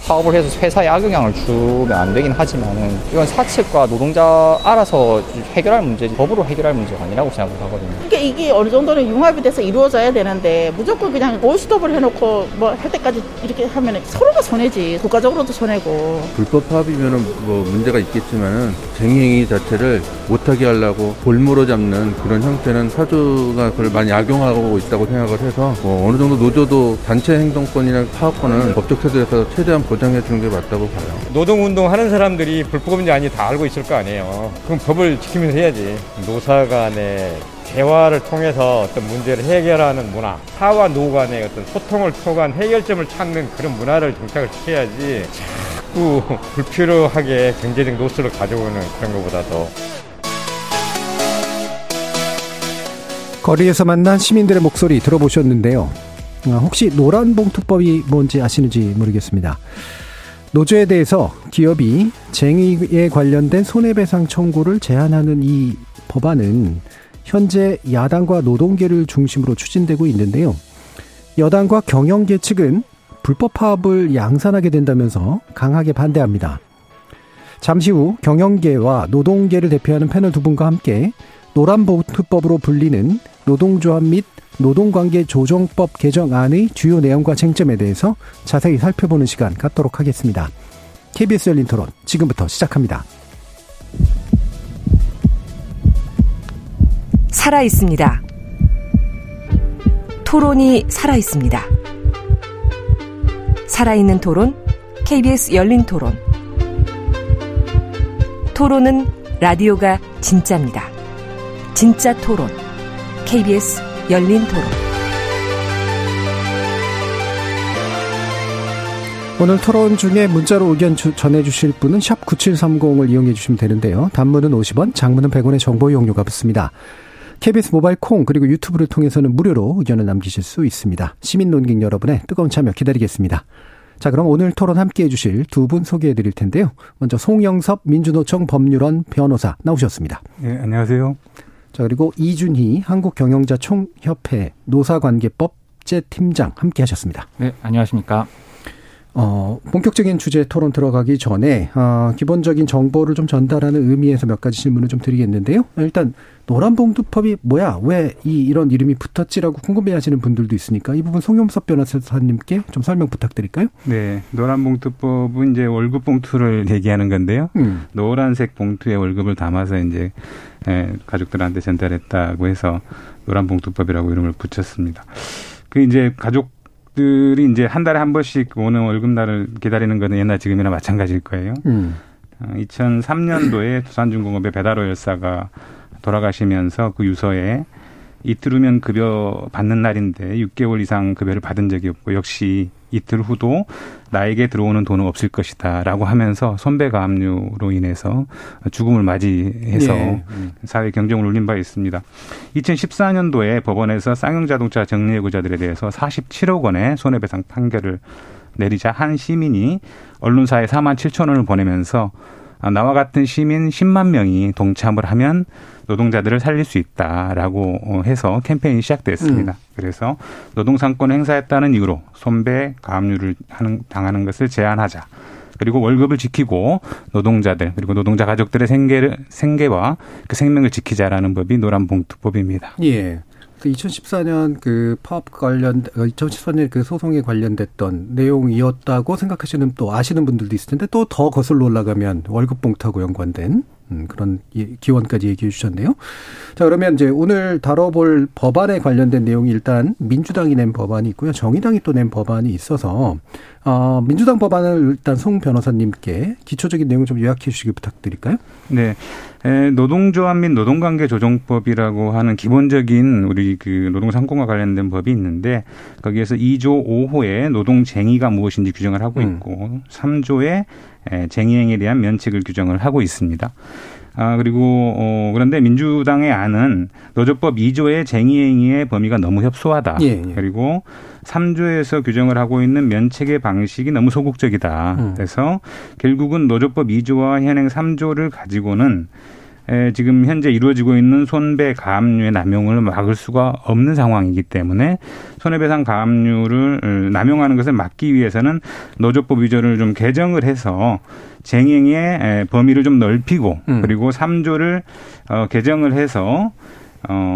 사업을 해서 회사에 악영향을 주면 안 되긴 하지만 이건 사측과 노동자 알아서 해결할 문제지 법으로 해결할 문제가 아니라고 생각을 하거든요. 그러니까 이게 어느 정도는 융합이 돼서 이루어져야 되는데 무조건 그냥 올스톱을 해놓고 뭐 할 때까지 이렇게 하면 서로가 손해지. 국가적으로도 손해고. 불법 파업이면 뭐 문제가 있겠지만 쟁의 자체를 못하게 하려고 볼모로 잡는 그런 형태는 사주가 그걸 많이 악용하고 있다고 생각을 해서 뭐 어느 정도 노조도 단체 행동권이나 파업권은 법적 체제에서 최대한 보장해주는 게 맞다고 봐요. 노동운동 하는 사람들이 불법인지 아닌지 다 알고 있을 거 아니에요. 그럼 법을 지키면서 해야지. 노사 간의 대화를 통해서 어떤 문제를 해결하는 문화, 사와 노 간의 어떤 소통을 통한 해결점을 찾는 그런 문화를 정착을 시켜야지 자꾸 불필요하게 경제적 노스를 가져오는 그런 것보다 더. 거리에서 만난 시민들의 목소리 들어보셨는데요. 혹시 노란봉투법이 뭔지 아시는지 모르겠습니다. 노조에 대해서 기업이 쟁의에 관련된 손해배상 청구를 제한하는 이 법안은 현재 야당과 노동계를 중심으로 추진되고 있는데요. 여당과 경영계 측은 불법 파업을 양산하게 된다면서 강하게 반대합니다. 잠시 후 경영계와 노동계를 대표하는 패널 두 분과 함께 노란봉투법으로 불리는 노동조합 및 노동관계조정법 개정안의 주요 내용과 쟁점에 대해서 자세히 살펴보는 시간 갖도록 하겠습니다. KBS 열린토론 지금부터 시작합니다. 살아있습니다. 토론이 살아있습니다. 살아있는 토론, KBS 열린토론. 토론은 라디오가 진짜입니다. 진짜 토론, KBS 열린토론. 오늘 토론 중에 문자로 의견 전해주실 분은 샵 9730을 이용해 주시면 되는데요. 단문은 50원, 장문은 100원의 정보 이용료가 붙습니다. KBS 모바일 콩 그리고 유튜브를 통해서는 무료로 의견을 남기실 수 있습니다. 시민 논객 여러분의 뜨거운 참여 기다리겠습니다. 자, 그럼 오늘 토론 함께해 주실 두 분 소개해 드릴 텐데요. 먼저 송영섭 민주노총 법률원 변호사 나오셨습니다. 네, 안녕하세요. 자, 그리고 이준희 한국경영자총협회 노사관계법 제팀장 함께 하셨습니다. 네, 안녕하십니까. 본격적인 주제 토론 들어가기 전에 기본적인 정보를 좀 전달하는 의미에서 몇 가지 질문을 좀 드리겠는데요. 일단 노란봉투법이 뭐야? 왜 이런 이름이 붙었지라고 궁금해하시는 분들도 있으니까 이 부분 송영섭 변호사님께 좀 설명 부탁드릴까요? 네, 노란봉투법은 이제 월급 봉투를 얘기하는 건데요. 노란색 봉투에 월급을 담아서 이제 가족들한테 전달했다고 해서 노란봉투법이라고 이름을 붙였습니다. 그 이제 가족들이 이제 한 달에 한 번씩 오는 월급날을 기다리는 거는 옛날 지금이나 마찬가지일 거예요. 2003년도에 두산중공업의 배달호 열사가 돌아가시면서 그 유서에 이틀 후면 급여 받는 날인데 6개월 이상 급여를 받은 적이 없고 역시 이틀 후도 나에게 들어오는 돈은 없을 것이다 라고 하면서 손배가 압류로 인해서 죽음을 맞이해서 예. 사회 경종을 울린 바 있습니다. 2014년도에 법원에서 쌍용자동차 정리해고자들에 대해서 47억 원의 손해배상 판결을 내리자 한 시민이 언론사에 4만 7천 원을 보내면서 나와 같은 시민 10만 명이 동참을 하면 노동자들을 살릴 수 있다라고 해서 캠페인이 시작됐습니다. 그래서 노동상권 행사했다는 이유로 손배, 가압류를 당하는 것을 제한하자. 그리고 월급을 지키고 노동자들 그리고 노동자 가족들의 생계와 그 생명을 지키자라는 법이 노란봉투법입니다. 예. 2014년 그 파업 관련 2014년 그 소송에 관련됐던 내용이었다고 생각하시는 또 아시는 분들도 있을 텐데 또 더 거슬러 올라가면 월급 봉투하고 연관된 그런 기원까지 얘기해 주셨네요. 자, 그러면 이제 오늘 다뤄볼 법안에 관련된 내용이 일단 민주당이 낸 법안이 있고요. 정의당이 또 낸 법안이 있어서 민주당 법안을 일단 송 변호사님께 기초적인 내용 좀 요약해 주시기 부탁드릴까요? 네. 노동조합 및 노동관계조정법이라고 하는 기본적인 우리 그 노동상권과 관련된 법이 있는데 거기에서 2조 5호에 노동쟁의가 무엇인지 규정을 하고 있고 3조에 쟁의행위에 대한 면책을 규정을 하고 있습니다. 그리고 그런데 민주당의 안은 노조법 2조의 쟁의 행위의 범위가 너무 협소하다. 예, 예. 그리고 3조에서 규정을 하고 있는 면책의 방식이 너무 소극적이다. 그래서 결국은 노조법 2조와 현행 3조를 가지고는 지금 현재 이루어지고 있는 손배 가압류의 남용을 막을 수가 없는 상황이기 때문에 손해배상 가압류를 남용하는 것을 막기 위해서는 노조법 2조를 좀 개정을 해서 쟁행의 범위를 좀 넓히고 그리고 3조를 개정을 해서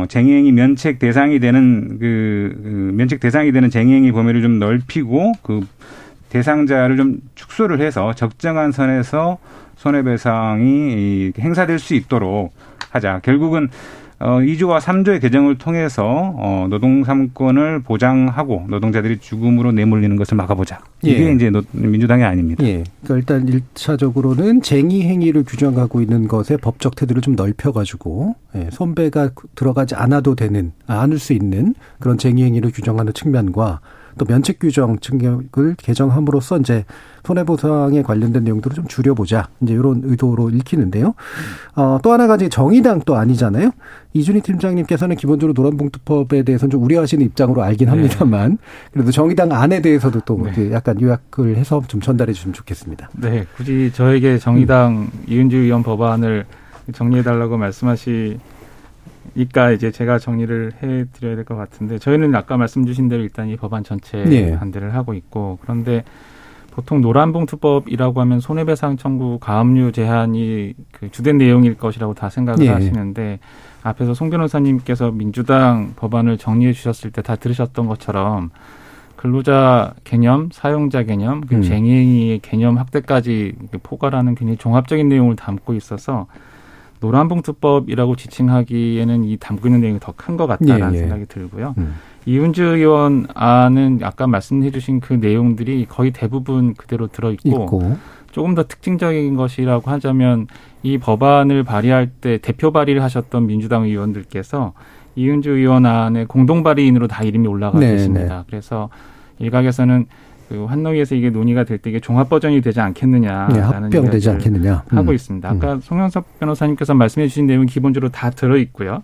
쟁행이 면책 대상이 되는 면책 대상이 되는 쟁행의 범위를 좀 넓히고 그 대상자를 좀 축소를 해서 적정한 선에서 손해배상이 행사될 수 있도록 하자. 결국은 2조와 3조의 개정을 통해서 노동 3권을 보장하고 노동자들이 죽음으로 내몰리는 것을 막아보자. 이게 이제 민주당의 안입니다. 예. 그러니까 일단 1차적으로는 쟁의 행위를 규정하고 있는 것에 법적 태도를 좀 넓혀가지고 손배가 들어가지 않아도 되는, 않을 수 있는 그런 쟁의 행위를 규정하는 측면과 또 면책 규정 측면을 개정함으로써 이제 손해보상에 관련된 내용들을 좀 줄여보자. 이제 이런 의도로 읽히는데요. 또 하나가 이제 정의당 또 아니잖아요. 이준희 팀장님께서는 기본적으로 노란봉투법에 대해서는 좀 우려하시는 입장으로 알긴 합니다만 그래도 정의당 안에 대해서도 또 약간 요약을 해서 좀 전달해 주시면 좋겠습니다. 네, 굳이 저에게 정의당 이은주 의원 법안을 정리해달라고 말씀하시. 그러니까 이제 제가 정리를 해드려야 될 것 같은데 저희는 아까 말씀 주신 대로 일단 이 법안 전체에 반대를 하고 있고 그런데 보통 노란봉투법이라고 하면 손해배상 청구 가압류 제한이 그 주된 내용일 것이라고 다 생각을 하시는데 앞에서 송 변호사님께서 민주당 법안을 정리해 주셨을 때 다 들으셨던 것처럼 근로자 개념, 사용자 개념, 그 쟁의의 개념 확대까지 포괄하는 굉장히 종합적인 내용을 담고 있어서 노란봉투법이라고 지칭하기에는 이 담고 있는 내용이 더 큰 것 같다라는 생각이 들고요. 이은주 의원 안은 아까 말씀해 주신 그 내용들이 거의 대부분 그대로 들어있고 조금 더 특징적인 것이라고 하자면 이 법안을 발의할 때 대표 발의를 하셨던 민주당 의원들께서 이은주 의원 안에 공동 발의인으로 다 이름이 올라가 계십니다. 그래서 일각에서는 그 환노위에서 이게 논의가 될 때 이게 종합 버전이 되지 않겠느냐, 합병되지 않겠느냐 하고 있습니다. 아까 송영섭 변호사님께서 말씀해주신 내용은 기본적으로 다 들어 있고요.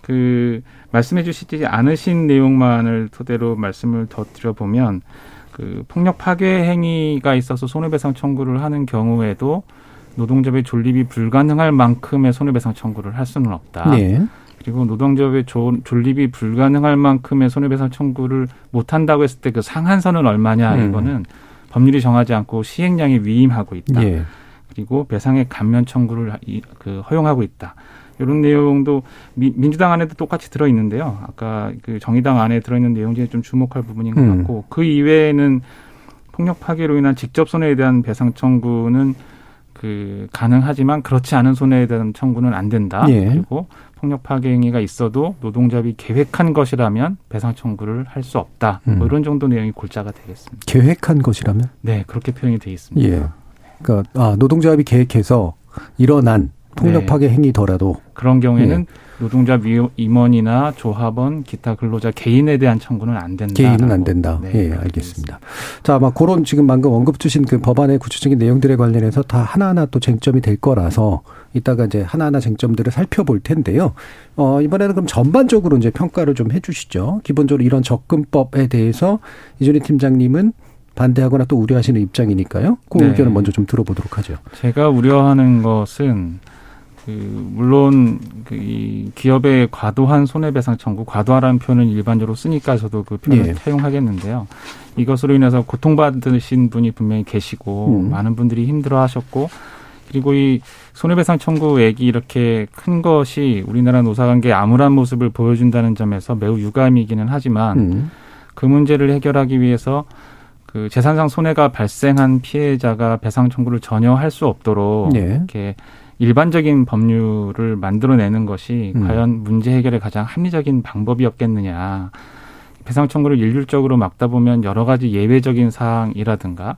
그 말씀해주시지 않으신 내용만을 토대로 말씀을 더 드려보면 그 폭력 파괴 행위가 있어서 손해배상 청구를 하는 경우에도 노동조합의 존립이 불가능할 만큼의 손해배상 청구를 할 수는 없다. 네. 그리고 노동조합의 존립이 불가능할 만큼의 손해배상 청구를 못한다고 했을 때 그 상한선은 얼마냐 이거는 법률이 정하지 않고 시행령이 위임하고 있다. 그리고 배상의 감면 청구를 허용하고 있다. 이런 내용도 민주당 안에도 똑같이 들어있는데요. 아까 그 정의당 안에 들어있는 내용 중에 좀 주목할 부분인 것 같고 그 이외에는 폭력 파괴로 인한 직접 손해에 대한 배상 청구는 가능하지만 그렇지 않은 손해에 대한 청구는 안 된다. 그리고 폭력 파괴 행위가 있어도 노동조합이 계획한 것이라면 배상 청구를 할 수 없다. 뭐 이런 정도 내용이 골자가 되겠습니다. 계획한 것이라면? 네, 그렇게 표현이 되어 있습니다. 예. 그러니까 노동조합이 계획해서 일어난 폭력 파괴 행위더라도 그런 경우에는 노동조합 임원이나 조합원, 기타 근로자 개인에 대한 청구는 안 된다. 개인은 안 된다. 네, 알겠습니다. 자, 아마 그런 지금 방금 언급 주신 그 법안의 구체적인 내용들에 관련해서 다 하나하나 또 쟁점이 될 거라서 이따가 이제 하나하나 쟁점들을 살펴볼 텐데요. 이번에는 그럼 전반적으로 이제 평가를 좀 해주시죠. 기본적으로 이런 접근법에 대해서 이준희 팀장님은 반대하거나 또 우려하시는 입장이니까요. 그 의견을 먼저 좀 들어보도록 하죠. 제가 우려하는 것은 물론 이 기업의 과도한 손해배상 청구, 과도하라는 표현은 일반적으로 쓰니까 저도 그 표현을 사용하겠는데요. 이것으로 인해서 고통받으신 분이 분명히 계시고 많은 분들이 힘들어하셨고 그리고 이 손해배상 청구액이 이렇게 큰 것이 우리나라 노사관계의 암울한 모습을 보여준다는 점에서 매우 유감이기는 하지만 그 문제를 해결하기 위해서 그 재산상 손해가 발생한 피해자가 배상 청구를 전혀 할 수 없도록 이렇게 일반적인 법률을 만들어내는 것이 과연 문제 해결의 가장 합리적인 방법이었겠느냐. 배상 청구를 일률적으로 막다 보면 여러 가지 예외적인 사항이라든가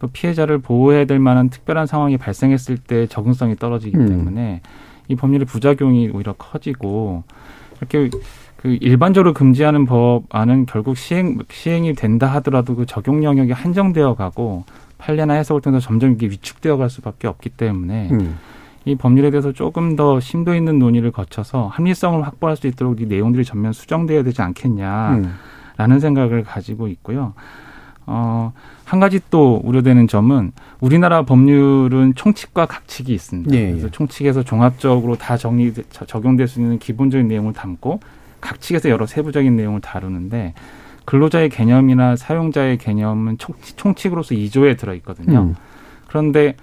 또 피해자를 보호해야 될 만한 특별한 상황이 발생했을 때 적응성이 떨어지기 때문에 이 법률의 부작용이 오히려 커지고 이렇게 그 일반적으로 금지하는 법안은 결국 시행이 된다 하더라도 그 적용 영역이 한정되어 가고 판례나 해석을 통해서 점점 이게 위축되어 갈 수밖에 없기 때문에 이 법률에 대해서 조금 더 심도 있는 논의를 거쳐서 합리성을 확보할 수 있도록 이 내용들이 전면 수정돼야 되지 않겠냐라는 생각을 가지고 있고요. 한 가지 또 우려되는 점은 우리나라 법률은 총칙과 각칙이 있습니다. 예, 예. 그래서 총칙에서 종합적으로 다 적용될 수 있는 기본적인 내용을 담고 각칙에서 여러 세부적인 내용을 다루는데 근로자의 개념이나 사용자의 개념은 총칙으로서 2조에 들어있거든요. 그런데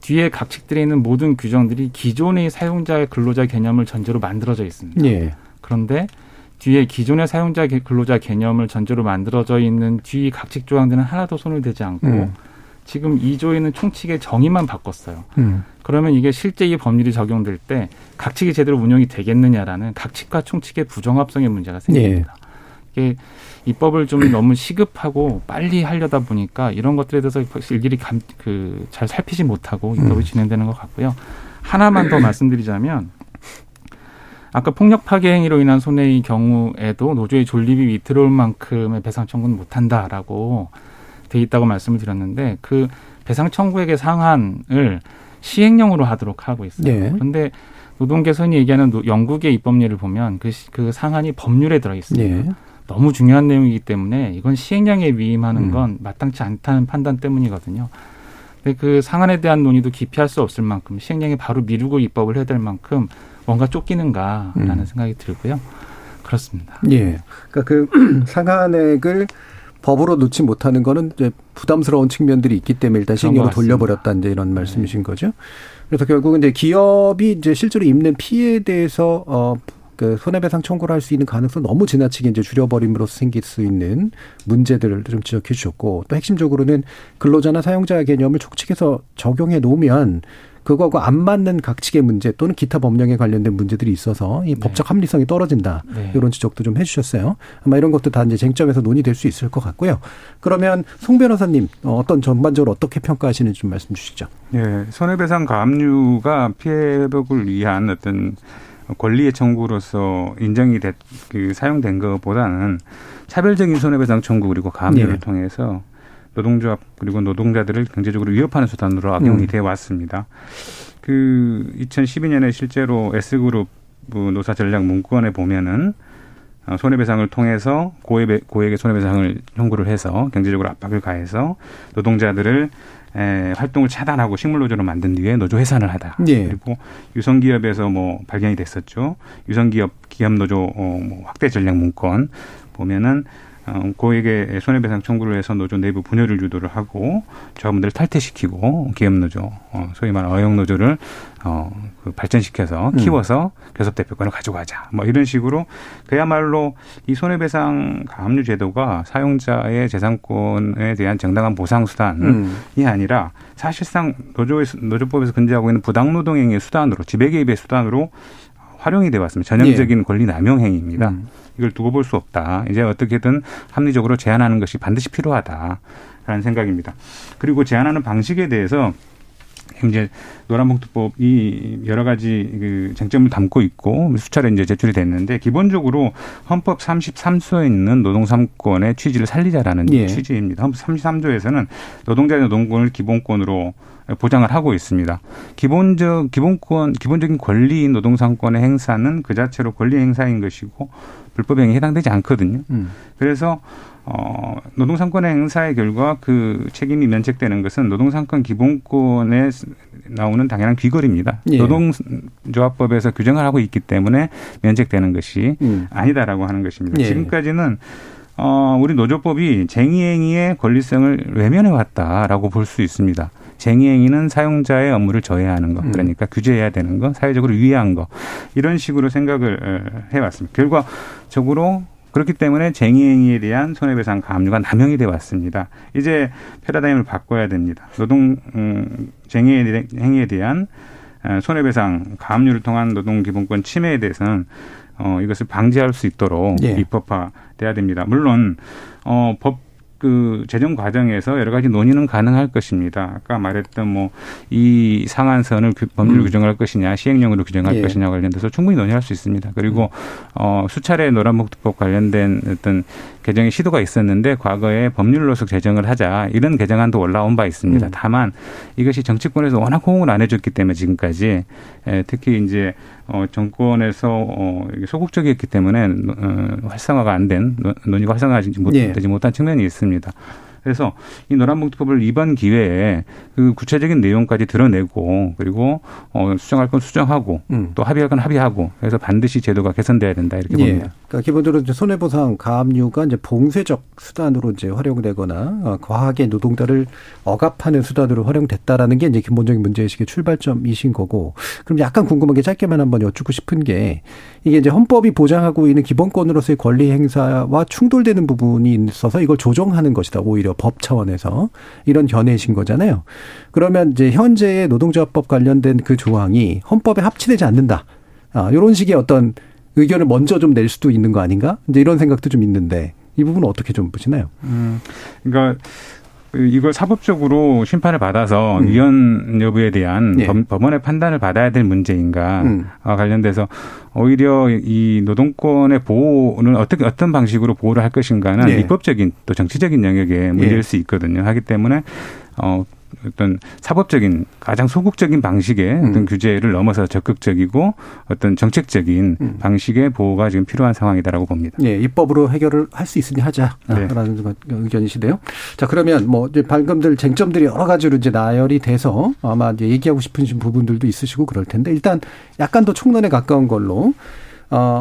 뒤에 각칙들에 있는 모든 규정들이 기존의 사용자의 근로자 개념을 전제로 만들어져 있습니다. 예. 그런데 뒤에 기존의 사용자 근로자 개념을 전제로 만들어져 있는 뒤 각칙 조항들은 하나도 손을 대지 않고 지금 2조에는 총칙의 정의만 바꿨어요. 그러면 이게 실제 이 법률이 적용될 때 각칙이 제대로 운영이 되겠느냐라는 각칙과 총칙의 부정합성의 문제가 생깁니다. 예. 입법을 좀 너무 시급하고 빨리 하려다 보니까 이런 것들에 대해서 일일이 잘 살피지 못하고 입법이 진행되는 것 같고요. 하나만 더 말씀드리자면 아까 폭력 파괴 행위로 인한 손해의 경우에도 노조의 존립이 위태로울 만큼의 배상 청구는 못한다라고 돼 있다고 말씀을 드렸는데 그 배상 청구액의 상한을 시행령으로 하도록 하고 있어요. 네. 그런데 노동개선이 얘기하는 영국의 입법률을 보면 그 상한이 법률에 들어있습니다. 네. 너무 중요한 내용이기 때문에 이건 시행령에 위임하는 건 마땅치 않다는 판단 때문이거든요. 근데 그 상한에 대한 논의도 기피할 수 없을 만큼 시행령에 바로 미루고 입법을 해야 될 만큼 뭔가 쫓기는가라는 생각이 들고요. 그렇습니다. 예. 그러니까 그 상한액을 법으로 놓지 못하는 거는 이제 부담스러운 측면들이 있기 때문에 일단 시행령을 돌려버렸다 이제 이런 말씀이신 거죠. 그래서 결국은 이제 기업이 이제 실제로 입는 피해에 대해서 그 손해배상 청구를 할 수 있는 가능성 너무 지나치게 이제 줄여버림으로써 생길 수 있는 문제들을 좀 지적해 주셨고 또 핵심적으로는 근로자나 사용자의 개념을 촉칙해서 적용해 놓으면 그거하고 안 맞는 각칙의 문제 또는 기타 법령에 관련된 문제들이 있어서 이 법적 합리성이 떨어진다. 네. 이런 지적도 좀 해 주셨어요. 아마 이런 것도 다 이제 쟁점에서 논의될 수 있을 것 같고요. 그러면 송 변호사님 어떤 전반적으로 어떻게 평가하시는지 좀 말씀 주시죠. 네. 손해배상 가압류가 피해 회복을 위한 어떤 권리의 청구로서 사용된 것보다는 차별적인 손해배상 청구 그리고 가압류를 통해서 노동조합 그리고 노동자들을 경제적으로 위협하는 수단으로 악용이 돼 왔습니다. 그 2012년에 실제로 S그룹 노사 전략 문건에 보면은 손해배상을 통해서 고액의 손해배상을 청구를 해서 경제적으로 압박을 가해서 노동자들을 활동을 차단하고 식물노조로 만든 뒤에 노조 해산을 하다. 예. 그리고 유성기업에서 발견이 됐었죠. 유성기업 기업노조 확대 전략 문건 보면은 고액의 손해배상 청구를 해서 노조 내부 분열을 유도를 하고 조합원들을 탈퇴시키고 기업노조 소위 말하는 어영노조를 발전시켜서 키워서 교섭대표권을 가져가자. 이런 식으로 그야말로 이 손해배상 가압류 제도가 사용자의 재산권에 대한 정당한 보상수단이 아니라 사실상 노조법에서 근저하고 있는 부당노동행위의 수단으로 지배개입의 수단으로 활용이 되어 왔습니다. 전형적인 권리 남용 행위입니다. 이걸 두고 볼 수 없다. 이제 어떻게든 합리적으로 제한하는 것이 반드시 필요하다라는 생각입니다. 그리고 제한하는 방식에 대해서 이제 노란봉투법이 여러 가지 그 쟁점을 담고 있고 수차례 이제 제출이 됐는데 기본적으로 헌법 33조에 있는 노동 3권의 취지를 살리자라는 취지입니다. 헌법 33조에서는 노동자의 노동권을 기본권으로 보장을 하고 있습니다. 기본적인 권리인 노동 3권의 행사는 그 자체로 권리 행사인 것이고 불법 행위에 해당되지 않거든요. 그래서 노동상권의 행사의 결과 그 책임이 면책되는 것은 노동상권 기본권에 나오는 당연한 귀걸이입니다. 예. 노동조합법에서 규정을 하고 있기 때문에 면책되는 것이 아니다라고 하는 것입니다. 예. 지금까지는 우리 노조법이 쟁의행위의 권리성을 외면해 왔다라고 볼 수 있습니다. 쟁의행위는 사용자의 업무를 저해하는 것, 그러니까 규제해야 되는 것, 사회적으로 유해한 것 이런 식으로 생각을 해왔습니다. 결과적으로 그렇기 때문에 쟁의행위에 대한 손해배상 가압류가 남용이 되어 왔습니다. 이제 패러다임을 바꿔야 됩니다. 노동 쟁의행위에 대한 손해배상 가압류를 통한 노동기본권 침해에 대해서는 이것을 방지할 수 있도록 입법화돼야 됩니다. 물론 법 그 재정 과정에서 여러 가지 논의는 가능할 것입니다. 아까 말했던 뭐 이 상한선을 법률로 규정할 것이냐, 시행령으로 규정할 것이냐 관련돼서 충분히 논의할 수 있습니다. 그리고 수차례 노란봉투법 관련된 어떤 개정의 시도가 있었는데 과거에 법률로서 개정을 하자 이런 개정안도 올라온 바 있습니다. 다만 이것이 정치권에서 워낙 호응을 안 해줬기 때문에 지금까지 특히 이제 정권에서 소극적이었기 때문에 활성화가 안 된 논의가 활성화되지 못한 측면이 있습니다. 그래서 이 노란봉투법을 이번 기회에 그 구체적인 내용까지 드러내고 그리고 수정할 건 수정하고 또 합의할 건 합의하고 그래서 반드시 제도가 개선돼야 된다 이렇게 봅니다. 예. 그러니까 기본적으로 이제 손해보상 가압류가 이제 봉쇄적 수단으로 이제 활용되거나 과하게 노동자를 억압하는 수단으로 활용됐다라는 게 이제 기본적인 문제의식의 출발점이신 거고, 그럼 약간 궁금한 게 짧게만 한번 여쭙고 싶은 게 이게 이제 헌법이 보장하고 있는 기본권으로서의 권리 행사와 충돌되는 부분이 있어서 이걸 조정하는 것이다. 오히려 법 차원에서 이런 견해이신 거잖아요. 그러면 이제 현재의 노동조합법 관련된 그 조항이 헌법에 합치되지 않는다. 이런 식의 어떤 의견을 먼저 좀 낼 수도 있는 거 아닌가? 이제 이런 생각도 좀 있는데 이 부분은 어떻게 좀 보시나요? 그러니까 이걸 사법적으로 심판을 받아서 위헌 여부에 대한 법원의 판단을 받아야 될 문제인가 관련돼서 오히려 이 노동권의 보호는 어떤 방식으로 보호를 할 것인가는 입법적인 또 정치적인 영역에 문제일 수 있거든요. 하기 때문에 어떤 사법적인 가장 소극적인 방식의 어떤 규제를 넘어서 적극적이고 어떤 정책적인 방식의 보호가 지금 필요한 상황이다라고 봅니다. 네, 입법으로 해결을 할 수 있으니 하자라는 의견이시네요. 자, 그러면 뭐 이제 방금들 쟁점들이 여러 가지로 이제 나열이 돼서 아마 이제 얘기하고 싶으신 부분들도 있으시고 그럴 텐데 일단 약간 더 총론에 가까운 걸로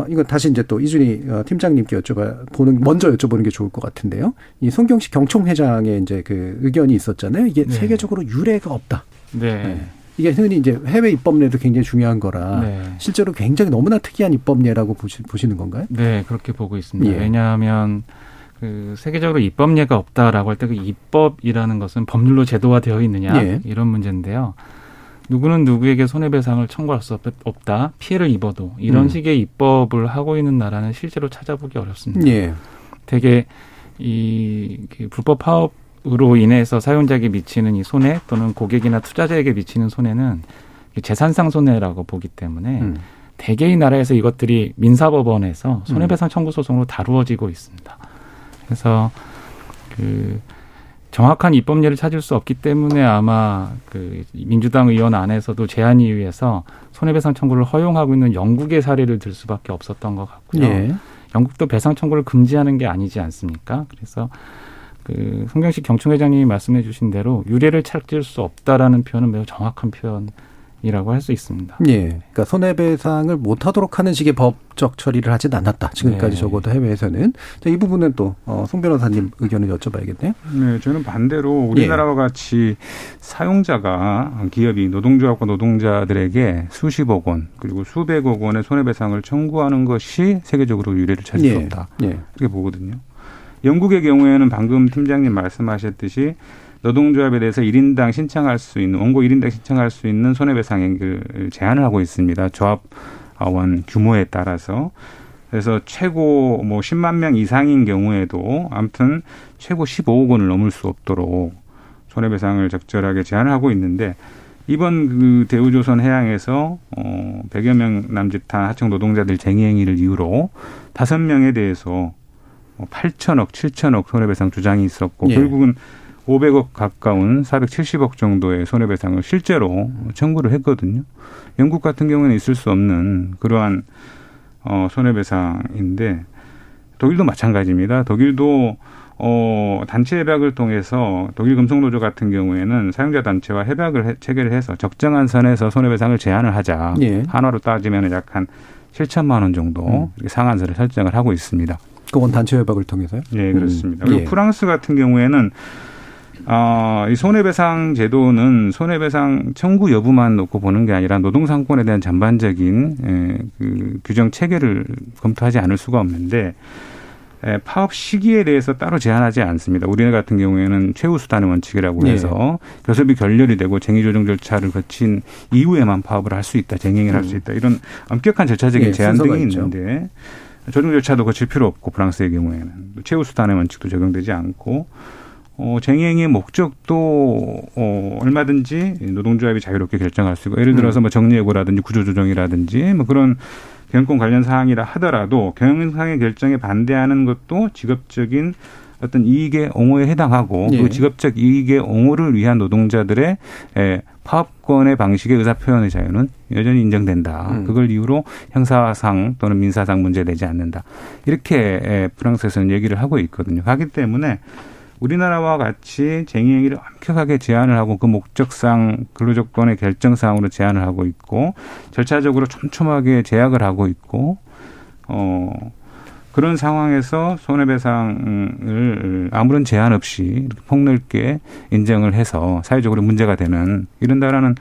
이건 다시 이제 또 이준희 팀장님께 먼저 여쭤보는 게 좋을 것 같은데요. 이 송경식 경총회장의 이제 그 의견이 있었잖아요. 이게 세계적으로 유례가 없다. 네. 이게 흔히 이제 해외 입법례도 굉장히 중요한 거라 실제로 굉장히 너무나 특이한 입법례라고 보시는 건가요? 네, 그렇게 보고 있습니다. 왜냐하면 그 세계적으로 입법례가 없다라고 할 때 그 입법이라는 것은 법률로 제도화되어 있느냐 이런 문제인데요. 누구는 누구에게 손해배상을 청구할 수 없다. 피해를 입어도. 이런 식의 입법을 하고 있는 나라는 실제로 찾아보기 어렵습니다. 되게 이 불법 파업으로 인해서 사용자에게 미치는 이 손해 또는 고객이나 투자자에게 미치는 손해는 재산상 손해라고 보기 때문에 대개의 나라에서 이것들이 민사법원에서 손해배상 청구 소송으로 다루어지고 있습니다. 그래서 그 정확한 입법례를 찾을 수 없기 때문에 아마 그 민주당 의원 안에서도 제한이의에서 손해배상 청구를 허용하고 있는 영국의 사례를 들 수밖에 없었던 것 같고요. 영국도 배상 청구를 금지하는 게 아니지 않습니까? 그래서 그 송경식 경총회장님이 말씀해 주신 대로 유례를 찾을 수 없다라는 표현은 매우 정확한 표현이라고 할 수 있습니다. 그러니까 손해배상을 못하도록 하는 식의 법적 처리를 하진 않았다. 지금까지 적어도 해외에서는. 자, 이 부분은 또 송 변호사님 의견을 여쭤봐야겠네요. 네, 저는 반대로 우리나라와 같이 사용자가 기업이 노동조합과 노동자들에게 수십억 원 그리고 수백억 원의 손해배상을 청구하는 것이 세계적으로 유례를 찾을 수 없다. 이렇게 보거든요. 영국의 경우에는 방금 팀장님 말씀하셨듯이 노동조합에 대해서 1인당 신청할 수 있는 원고 1인당 신청할 수 있는 손해배상액 제한을 하고 있습니다. 조합원 규모에 따라서. 그래서 최고 뭐 10만 명 이상인 경우에도 아무튼 최고 15억 원을 넘을 수 없도록 손해배상을 적절하게 제한을 하고 있는데 이번 그 대우조선해양에서 100여 명 남짓한 하청 노동자들 쟁의 행위를 이유로 5명에 대해서 8천억, 7천억 손해배상 주장이 있었고 결국은 500억 가까운 470억 정도의 손해배상을 실제로 청구를 했거든요. 영국 같은 경우는 있을 수 없는 그러한 손해배상인데 독일도 마찬가지입니다. 독일도 단체 협약을 통해서 독일 금속노조 같은 경우에는 사용자 단체와 협약을 체결을 해서 적정한 선에서 손해배상을 제한을 하자. 한화로 따지면 약 한 7천만 원 정도 이렇게 상한선을 설정을 하고 있습니다. 그건 단체 협약을 통해서요? 네, 그렇습니다. 그리고 프랑스 같은 경우에는 이 손해배상 제도는 손해배상 청구 여부만 놓고 보는 게 아니라 노동상권에 대한 전반적인 그 규정 체계를 검토하지 않을 수가 없는데 파업 시기에 대해서 따로 제한하지 않습니다. 우리네 같은 경우에는 최후 수단의 원칙이라고 해서 교섭이 결렬이 되고 쟁의 조정 절차를 거친 이후에만 파업을 할 수 있다, 쟁의를 할 수 있다 이런 엄격한 절차적인 제한 등이 있는데 조정 절차도 거칠 필요 없고 프랑스의 경우에는 최후 수단의 원칙도 적용되지 않고 쟁행의 목적도 얼마든지 노동조합이 자유롭게 결정할 수 있고 예를 들어서 뭐 정리해고라든지 구조조정이라든지 뭐 그런 경영권 관련 사항이라 하더라도 경영상의 결정에 반대하는 것도 직업적인 어떤 이익의 옹호에 해당하고 예. 그 직업적 이익의 옹호를 위한 노동자들의 파업권의 방식의 의사표현의 자유는 여전히 인정된다. 그걸 이유로 형사상 또는 민사상 문제되지 않는다. 이렇게 프랑스에서는 얘기를 하고 있거든요. 하기 때문에 우리나라와 같이 쟁의 행위를 엄격하게 제한을 하고 그 목적상 근로조건의 결정사항으로 제한을 하고 있고 절차적으로 촘촘하게 제약을 하고 있고 그런 상황에서 손해배상을 아무런 제한 없이 이렇게 폭넓게 인정을 해서 사회적으로 문제가 되는 이런 나라는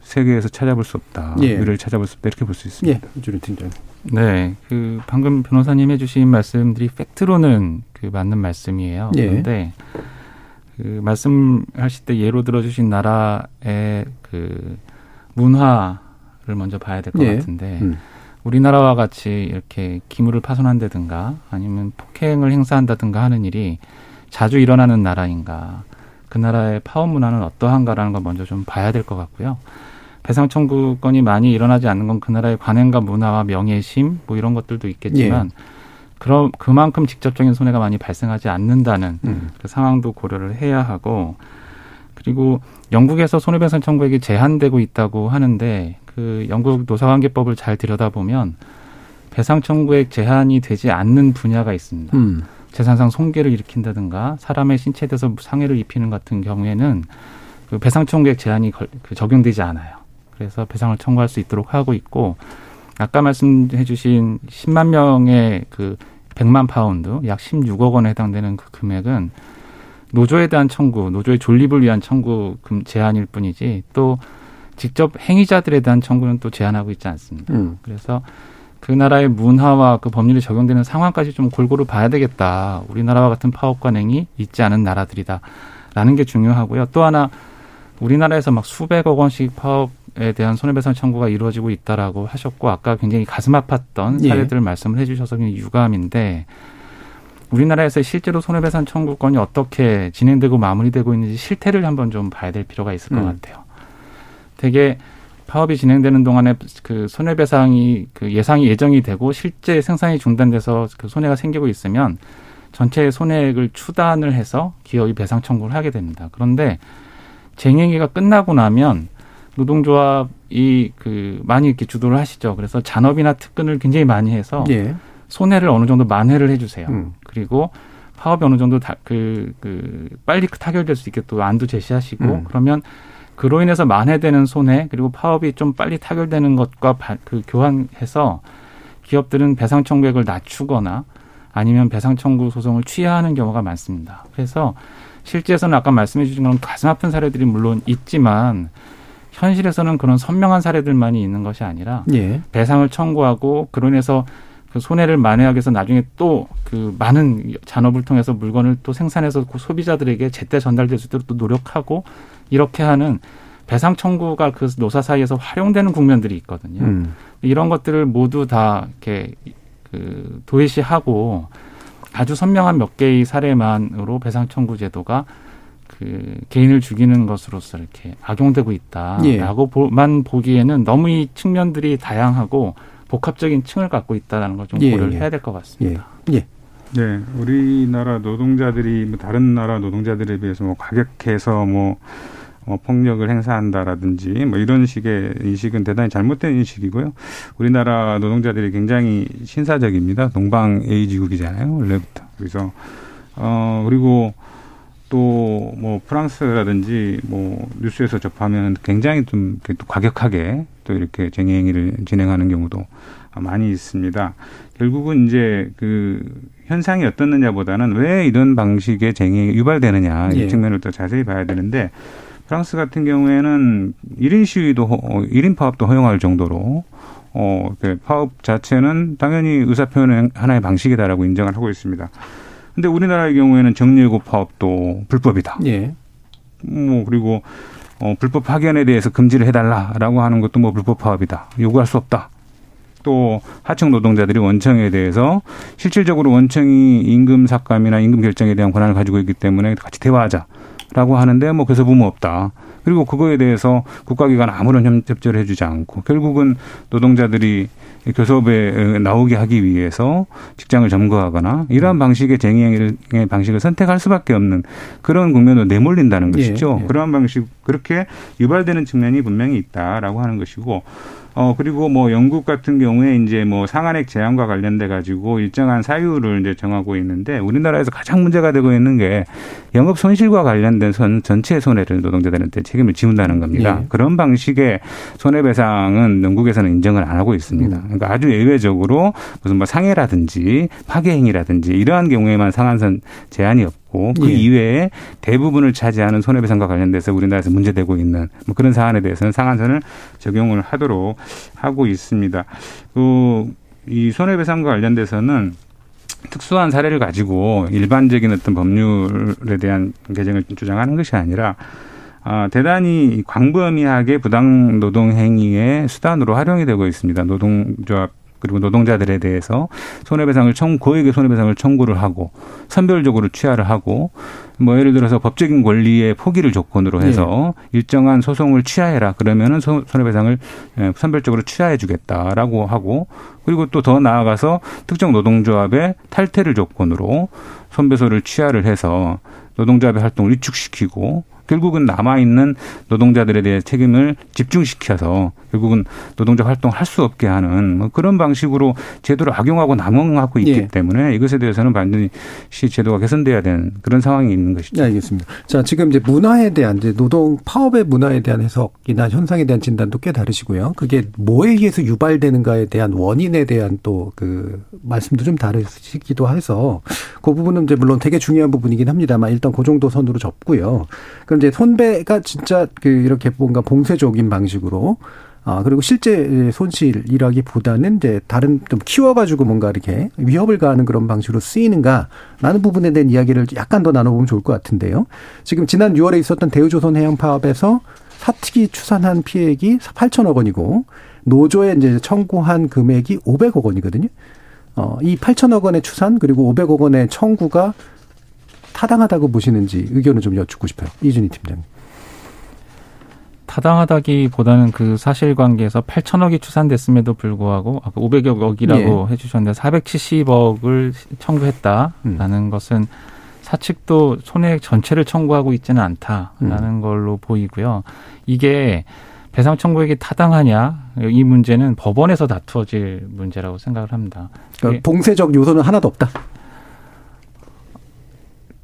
세계에서 찾아볼 수 없다. 미래를 예. 찾아볼 수 없다. 이렇게 볼 수 있습니다. 예. 이준희 팀장. 네. 그 방금 변호사님 해 주신 말씀들이 팩트로는 맞는 말씀이에요. 예. 그런데 그 말씀하실 때 예로 들어 주신 나라의 그 문화를 먼저 봐야 될 것 예. 같은데 우리나라와 같이 이렇게 기물을 파손한다든가 아니면 폭행을 행사한다든가 하는 일이 자주 일어나는 나라인가, 그 나라의 파업 문화는 어떠한가라는 걸 먼저 좀 봐야 될 것 같고요. 배상 청구권이 많이 일어나지 않는 건 그 나라의 관행과 문화와 명예심 뭐 이런 것들도 있겠지만 예. 그럼 그만큼 직접적인 손해가 많이 발생하지 않는다는 그 상황도 고려를 해야 하고, 그리고 영국에서 손해배상 청구액이 제한되고 있다고 하는데 그 영국 노사관계법을 잘 들여다보면 배상 청구액 제한이 되지 않는 분야가 있습니다. 재산상 손괴를 일으킨다든가 사람의 신체에 대해서 상해를 입히는 같은 경우에는 그 배상 청구액 제한이 적용되지 않아요. 그래서 배상을 청구할 수 있도록 하고 있고, 아까 말씀해 주신 10만 명의 그 100만 파운드, 약 16억 원에 해당되는 그 금액은 노조에 대한 청구, 노조의 존립을 위한 청구 제한일 뿐이지 또 직접 행위자들에 대한 청구는 또 제한하고 있지 않습니다. 그래서 그 나라의 문화와 그 법률이 적용되는 상황까지 좀 골고루 봐야 되겠다. 우리나라와 같은 파업과 행위 있지 않은 나라들이다. 라는 게 중요하고요. 또 하나, 우리나라에서 막 수백억 원씩 파업에 대한 손해배상 청구가 이루어지고 있다라고 하셨고, 아까 굉장히 가슴 아팠던 사례들을 예. 말씀을 해주셔서 굉장히 유감인데, 우리나라에서 실제로 손해배상 청구권이 어떻게 진행되고 마무리되고 있는지 실태를 한번 좀 봐야 될 필요가 있을 것 같아요. 되게 파업이 진행되는 동안에 그 손해배상이 그 예상이 예정이 되고 실제 생산이 중단돼서 그 손해가 생기고 있으면 전체 손해액을 추단을 해서 기업이 배상 청구를 하게 됩니다. 그런데 쟁행위가 끝나고 나면 노동조합이 그 많이 이렇게 주도를 하시죠. 그래서 잔업이나 특근을 굉장히 많이 해서 예. 손해를 어느 정도 만회를 해주세요. 그리고 파업이 어느 정도 다 빨리 타결될 수 있게 또 안도 제시하시고 그러면. 그로 인해서 만회되는 손해, 그리고 파업이 좀 빨리 타결되는 것과 그 교환해서 기업들은 배상 청구액을 낮추거나 아니면 배상 청구 소송을 취하하는 경우가 많습니다. 그래서 실제에서는 아까 말씀해 주신 것처럼 가슴 아픈 사례들이 물론 있지만 현실에서는 그런 선명한 사례들만이 있는 것이 아니라 예. 배상을 청구하고 그로 인해서 그 손해를 만회하기 위해서 나중에 또 그 많은 잔업을 통해서 물건을 또 생산해서 그 소비자들에게 제때 전달될 수 있도록 또 노력하고 이렇게 하는 배상 청구가 그 노사 사이에서 활용되는 국면들이 있거든요. 이런 것들을 모두 다 이렇게 그 도외시하고 아주 선명한 몇 개의 사례만으로 배상 청구 제도가 그 개인을 죽이는 것으로서 이렇게 악용되고 있다라고만 예. 보기에는 너무 이 측면들이 다양하고 복합적인 층을 갖고 있다는 걸 좀 고려를 해야 될 것 같습니다. 예. 네, 우리나라 노동자들이 뭐 다른 나라 노동자들에 비해서 뭐 과격해서 뭐 폭력을 행사한다라든지 뭐 이런 식의 인식은 대단히 잘못된 인식이고요. 우리나라 노동자들이 굉장히 신사적입니다. 동방 A지국이잖아요, 원래부터. 그래서 그리고 또 뭐 프랑스라든지 뭐 뉴스에서 접하면 굉장히 좀 과격하게 또 이렇게 쟁의 행위를 진행하는 경우도 많이 있습니다. 결국은 이제 그 현상이 어떻느냐보다는 왜 이런 방식의 쟁의가 유발되느냐 이 측면을 더 자세히 봐야 되는데, 프랑스 같은 경우에는 1인 시위도 1인 파업도 허용할 정도로 파업 자체는 당연히 의사표현의 하나의 방식이다라고 인정을 하고 있습니다. 근데 우리나라의 경우에는 정리해고 파업도 불법이다. 예. 뭐 그리고 불법 파견에 대해서 금지를 해달라라고 하는 것도 뭐 불법 파업이다. 요구할 수 없다. 또 하청 노동자들이 원청에 대해서 실질적으로 원청이 임금 삭감이나 임금 결정에 대한 권한을 가지고 있기 때문에 같이 대화하자라고 하는데 뭐 그래서 부모 없다. 그리고 그거에 대해서 국가기관 아무런 협조를 해주지 않고 결국은 노동자들이 교섭에 나오게 하기 위해서 직장을 점거하거나 이러한 방식의 쟁의의 방식을 선택할 수밖에 없는 그런 국면으로 내몰린다는 것이죠. 예, 예. 그러한 방식 그렇게 유발되는 측면이 분명히 있다라고 하는 것이고, 그리고 뭐 영국 같은 경우에 이제 뭐 상한액 제한과 관련돼 가지고 일정한 사유를 이제 정하고 있는데 우리나라에서 가장 문제가 되고 있는 게 영업 손실과 관련된 전체의 손해를 노동자들한테 책임을 지운다는 겁니다. 예. 그런 방식의 손해배상은 영국에서는 인정을 안 하고 있습니다. 그러니까 아주 예외적으로 무슨 뭐 상해라든지 파괴행위라든지 이러한 경우에만 상한선 제한이 없고 그 예. 이외에 대부분을 차지하는 손해배상과 관련돼서 우리나라에서 문제되고 있는 뭐 그런 사안에 대해서는 상한선을 적용을 하도록 하고 있습니다. 이 손해배상과 관련돼서는 특수한 사례를 가지고 일반적인 어떤 법률에 대한 개정을 주장하는 것이 아니라 대단히 광범위하게 부당 노동 행위의 수단으로 활용이 되고 있습니다. 노동조합 그리고 노동자들에 대해서 고액의 손해배상을 청구를 하고 선별적으로 취하를 하고 뭐 예를 들어서 법적인 권리의 포기를 조건으로 해서 네. 일정한 소송을 취하해라 그러면은 손해배상을 선별적으로 취하해주겠다라고 하고 그리고 또 더 나아가서 특정 노동조합의 탈퇴를 조건으로 손배소를 취하를 해서 노동조합의 활동을 위축시키고. 결국은 남아있는 노동자들에 대해 책임을 집중시켜서 결국은 노동자 활동을 할 수 없게 하는 뭐 그런 방식으로 제도를 악용하고 남용하고 있기 예. 때문에 이것에 대해서는 반드시 제도가 개선돼야 되는 그런 상황이 있는 것이죠. 알겠습니다. 자, 지금 이제 문화에 대한 노동 파업의 문화에 대한 해석이나 현상에 대한 진단도 꽤 다르시고요. 그게 뭐에 의해서 유발되는가에 대한 원인에 대한 또 그 말씀도 좀 다르시기도 해서 그 부분은 이제 물론 되게 중요한 부분이긴 합니다만 일단 그 정도 선으로 접고요. 그럼 이제 손배가 진짜 그 이렇게 뭔가 봉쇄적인 방식으로 그리고 실제 손실이라기보다는 이제 다른 좀 키워가지고 뭔가 이렇게 위협을 가하는 그런 방식으로 쓰이는가라는 부분에 대한 이야기를 약간 더 나눠보면 좋을 것 같은데요. 지금 지난 6월에 있었던 대우조선해양 파업에서 사측이 추산한 피해액이 8천억 원이고 노조에 이제 청구한 금액이 500억 원이거든요. 이 8천억 원의 추산 그리고 500억 원의 청구가 타당하다고 보시는지 의견을 좀 여쭙고 싶어요. 이준희 팀장님. 타당하다기보다는 그 사실관계에서 8천억이 추산됐음에도 불구하고 아까 500억이라고 예. 해주셨는데 470억을 청구했다라는 것은 사측도 손해액 전체를 청구하고 있지는 않다라는 걸로 보이고요. 이게 배상 청구액이 타당하냐 이 문제는 법원에서 다투어질 문제라고 생각을 합니다. 그러니까 봉쇄적 요소는 하나도 없다.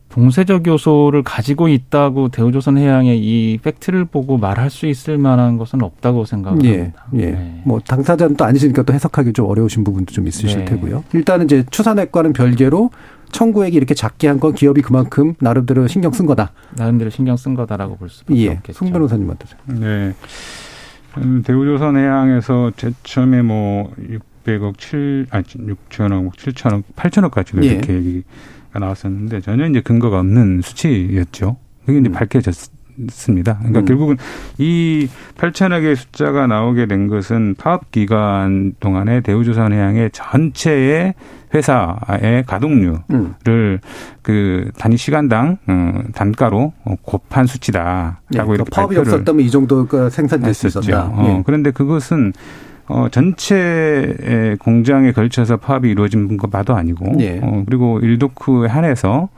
봉쇄적 요소를 가지고 있다고 대우조선해양의 이 팩트를 보고 말할 수 있을 만한 것은 없다고 생각합니다. 예. 네. 뭐 당사자는 또 아니시니까 또 해석하기 좀 어려우신 부분도 좀 있으실 네. 테고요. 일단은 이제 추산액과는 별개로 청구액이 이렇게 작게 한 건 기업이 그만큼 나름대로 신경 쓴 거다. 나름대로 신경 쓴 거다라고 볼 수밖에 없겠죠. 송 변호사님 어떠세요? 네. 대우조선해양에서 제첨에 600억 6천억 7천억 8천억까지 이렇게 얘기. 나왔었는데 전혀 이제 근거가 없는 수치였죠. 그게 이제 밝혀졌습니다. 그러니까 결국은 이 8천억의 숫자가 나오게 된 것은 파업 기간 동안에 대우조선해양의 전체의 회사의 가동률을 그 단위 시간당 단가로 곱한 수치다라고 이렇게 파업이 없었다면 이 정도가 생산될 수 있었다. 그런데 그것은 전체 공장에 걸쳐서 파업이 이루어진 것만도 아니고 예. 그리고 1도크에 한해서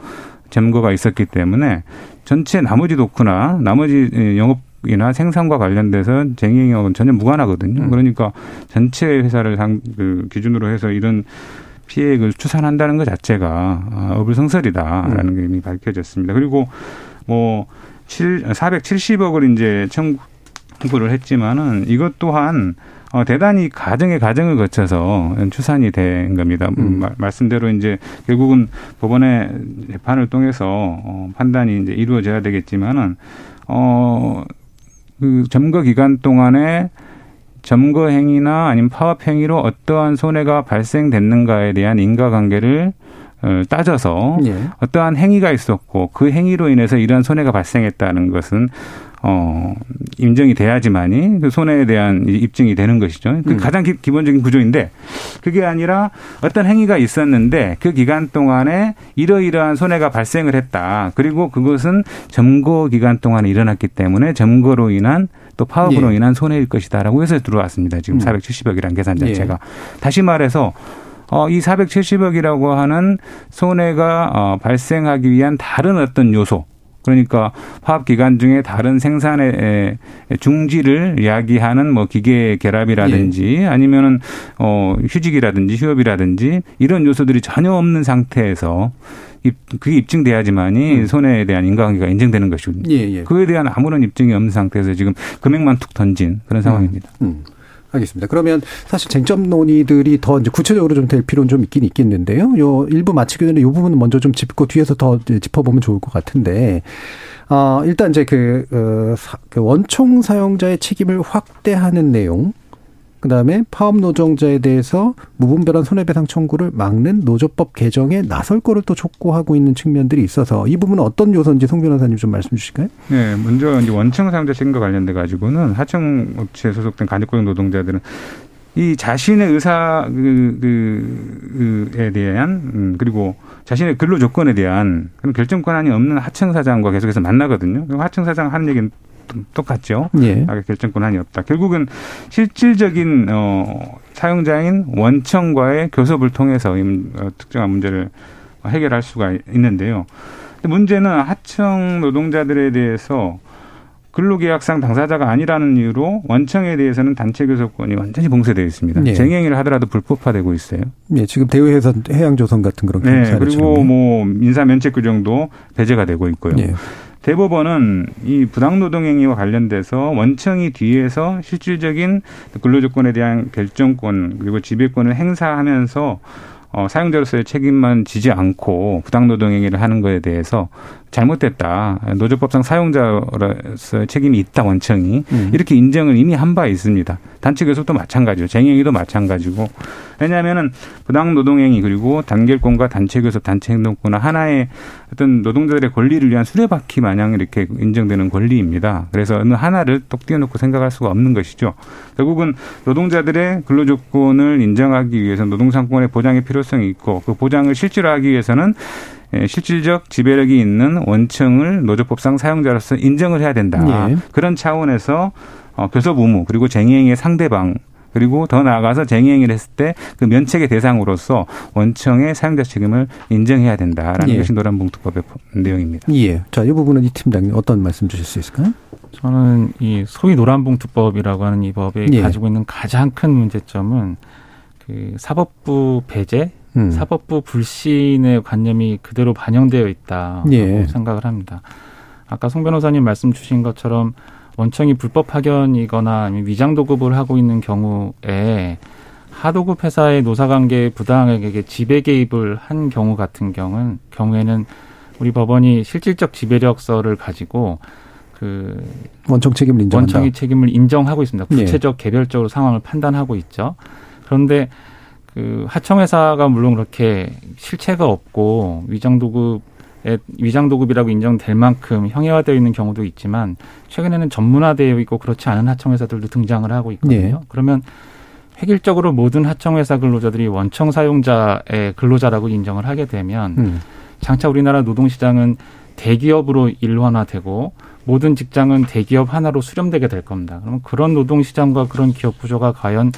점거가 있었기 때문에 전체 나머지 도크나 나머지 영업이나 생산과 관련돼서 쟁의행위하고는 전혀 무관하거든요. 그러니까 전체 회사를 기준으로 해서 이런 피해액을 추산한다는 것 자체가 어불성설이다라는 게 이미 밝혀졌습니다. 그리고 470억을 이제 청구를 했지만은 이것 또한 대단히 가정을 거쳐서 추산이 된 겁니다. 말씀대로 이제 결국은 법원의 재판을 통해서 판단이 이제 이루어져야 되겠지만은 그 점거 기간 동안에 점거 행위나 아니면 파업 행위로 어떠한 손해가 발생됐는가에 대한 인과관계를 따져서 예. 어떠한 행위가 있었고 그 행위로 인해서 이러한 손해가 발생했다는 것은 인정이 돼야지만이 그 손해에 대한 입증이 되는 것이죠. 그 가장 기본적인 구조인데, 그게 아니라 어떤 행위가 있었는데 그 기간 동안에 이러이러한 손해가 발생을 했다. 그리고 그것은 점거 기간 동안에 일어났기 때문에 점거로 인한 또 파업으로 인한 손해일 것이다라고 해서 들어왔습니다. 지금 470억이라는 계산 자체가. 다시 말해서 이 470억이라고 하는 손해가 발생하기 위한 다른 어떤 요소, 그러니까 파업 기간 중에 다른 생산의 중지를 야기하는 뭐 기계 결합이라든지 아니면은 휴직이라든지 휴업이라든지 이런 요소들이 전혀 없는 상태에서 그게 입증돼야지만이 손해에 대한 인과관계가 인정되는 것이거든요. 그에 대한 아무런 입증이 없는 상태에서 지금 금액만 툭 던진 그런 상황입니다. 알겠습니다. 그러면 사실 쟁점 논의들이 더 이제 구체적으로 좀 될 필요는 좀 있긴 있겠는데요. 요 일부 마치기 전에 요 부분은 먼저 좀 짚고 뒤에서 더 짚어보면 좋을 것 같은데, 일단 이제 그 원총 사용자의 책임을 확대하는 내용, 그다음에 파업 노동자에 대해서 무분별한 손해배상 청구를 막는 노조법 개정에 나설 거를 또 촉구하고 있는 측면들이 있어서 이 부분은 어떤 요소인지 송 변호사님 좀 말씀 주실까요? 네, 먼저 이제 원청 사용자 책임과 관련돼 가지고는 하청 업체에 소속된 간접고용 노동자들은 이 자신의 의사 그에 대한 그리고 자신의 근로 조건에 대한 그런 결정 권한이 없는 하청 사장과 계속해서 만나거든요. 하청 사장 하는 얘기는 똑같죠. 결정 권한이 없다. 결국은 실질적인 사용자인 원청과의 교섭을 통해서 특정한 문제를 해결할 수가 있는데요. 근데 문제는 하청 노동자들에 대해서 근로계약상 당사자가 아니라는 이유로 원청에 대해서는 단체 교섭권이 완전히 봉쇄되어 있습니다. 쟁행위를 하더라도 불법화되고 있어요. 지금 대우조선, 해양조선 같은 그런 경우가 그리고 뭐 인사 면책 규정도 배제가 되고 있고요. 대법원은 이 부당노동행위와 관련돼서 원청이 뒤에서 실질적인 근로조건에 대한 결정권 그리고 지배권을 행사하면서 사용자로서의 책임만 지지 않고 부당노동행위를 하는 것에 대해서 잘못됐다. 노조법상 사용자로서의 책임이 있다, 원청이. 이렇게 인정을 이미 한 바 있습니다. 단체 교섭도 마찬가지고 쟁행위도 마찬가지고. 왜냐하면 부당노동행위 그리고 단결권과 단체 교섭, 단체 행동권 하나의 어떤 노동자들의 권리를 위한 수레바퀴 마냥 이렇게 인정되는 권리입니다. 그래서 어느 하나를 똑 띄워놓고 생각할 수가 없는 것이죠. 결국은 노동자들의 근로조건을 인정하기 위해서 노동상권의 보장의 필요성이 있고 그 보장을 실제로 하기 위해서는 실질적 지배력이 있는 원청을 노조법상 사용자로서 인정을 해야 된다. 그런 차원에서 교섭 의무 그리고 쟁의행위의 상대방 그리고 더 나아가서 쟁의행위를 했을 때 그 면책의 대상으로서 원청의 사용자 책임을 인정해야 된다라는 것이 노란봉투법의 내용입니다. 자, 이 부분은 이 팀장님 어떤 말씀 주실 수 있을까요? 저는 이 소위 노란봉투법이라고 하는 이 법이 가지고 있는 가장 큰 문제점은 그 사법부 배제, 사법부 불신의 관념이 그대로 반영되어 있다고 생각을 합니다. 아까 송 변호사님 말씀 주신 것처럼 원청이 불법 파견이거나 아니면 위장 도급을 하고 있는 경우에 하도급 회사의 노사관계에 부당하게 지배 개입을 한 경우 같은 경우에는 우리 법원이 실질적 지배력서를 가지고 그 원청 책임을 인정한다. 원청이 책임을 인정하고 있습니다. 구체적 개별적으로 상황을 판단하고 있죠. 그런데 그 하청회사가 물론 그렇게 실체가 없고 위장도급이라고 인정될 만큼 형해화되어 있는 경우도 있지만 최근에는 전문화되어 있고 그렇지 않은 하청회사들도 등장을 하고 있거든요. 그러면 획일적으로 모든 하청회사 근로자들이 원청 사용자의 근로자라고 인정을 하게 되면 장차 우리나라 노동시장은 대기업으로 일원화되고 모든 직장은 대기업 하나로 수렴되게 될 겁니다. 그러면 그런 노동시장과 그런 기업 구조가 과연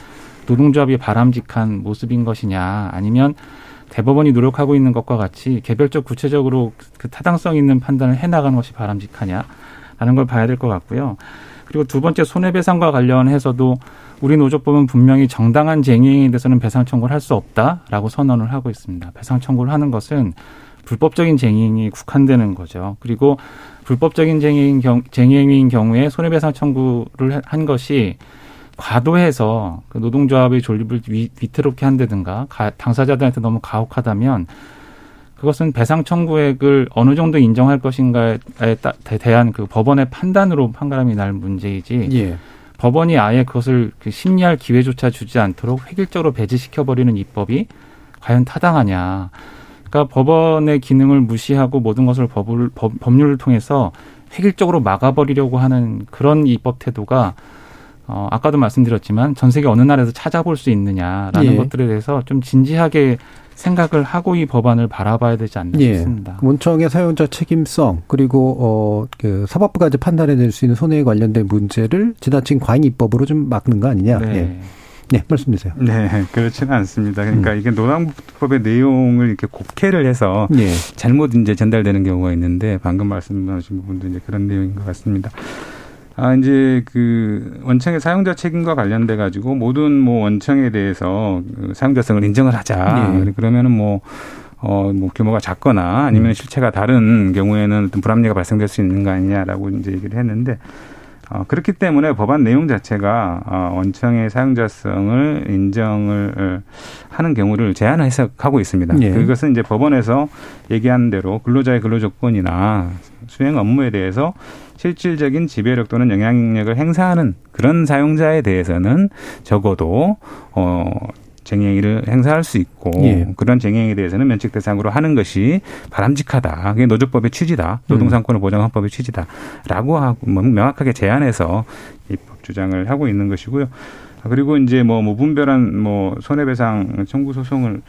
노동조합이 바람직한 모습인 것이냐, 아니면 대법원이 노력하고 있는 것과 같이 개별적 구체적으로 그 타당성 있는 판단을 해나가는 것이 바람직하냐라는 걸 봐야 될 것 같고요. 그리고 두 번째 손해배상과 관련해서도 우리 노조법은 분명히 정당한 쟁의에 대해서는 배상 청구를 할 수 없다라고 선언을 하고 있습니다. 배상 청구를 하는 것은 불법적인 쟁의행위에 국한되는 거죠. 그리고 불법적인 쟁의행위인 경우에 손해배상 청구를 한 것이 과도해서 노동조합의 존립을 위태롭게 한다든가 당사자들한테 너무 가혹하다면 그것은 배상 청구액을 어느 정도 인정할 것인가에 대한 그 법원의 판단으로 판가름이 날 문제이지 법원이 아예 그것을 심리할 기회조차 주지 않도록 획일적으로 배제시켜버리는 입법이 과연 타당하냐. 그러니까 법원의 기능을 무시하고 모든 것을 법률을 통해서 획일적으로 막아버리려고 하는 그런 입법 태도가 아까도 말씀드렸지만 전 세계 어느 나라에서 찾아볼 수 있느냐라는 예. 것들에 대해서 좀 진지하게 생각을 하고 이 법안을 바라봐야 되지 않나 예. 싶습니다. 원청의 사용자 책임성 그리고 그 사법부가 이제 판단해낼 수 있는 손해에 관련된 문제를 지나친 과잉 입법으로 좀 막는 거 아니냐. 네. 예. 네, 말씀주세요. 네, 그렇지는 않습니다. 그러니까 이게 노란봉투법의 내용을 이렇게 곡해를 해서 예. 잘못 이제 전달되는 경우가 있는데 방금 말씀하신 부분도 이제 그런 내용인 것 같습니다. 이제 그 원청의 사용자 책임과 관련돼 가지고 모든 뭐 원청에 대해서 사용자성을 인정을 하자. 예. 그러면은 뭐 규모가 작거나 아니면 실체가 다른 경우에는 어떤 불합리가 발생될 수 있는 거 아니냐라고 이제 얘기를 했는데. 그렇기 때문에 법안 내용 자체가 원청의 사용자성을 인정을 하는 경우를 제한 해석하고 있습니다. 예. 그것은 이제 법원에서 얘기한 대로 근로자의 근로조건이나 수행 업무에 대해서 실질적인 지배력 또는 영향력을 행사하는 그런 사용자에 대해서는 적어도 쟁행위를 행사할 수 있고 예. 그런 쟁행위에 대해서는 면책 대상으로 하는 것이 바람직하다. 그게 노조법의 취지다. 노동상권을 보장한 헌법의 취지다라고 하고 명확하게 제안해서 입법 주장을 하고 있는 것이고요. 그리고 이제 뭐 무분별한 뭐 손해배상 청구 소송을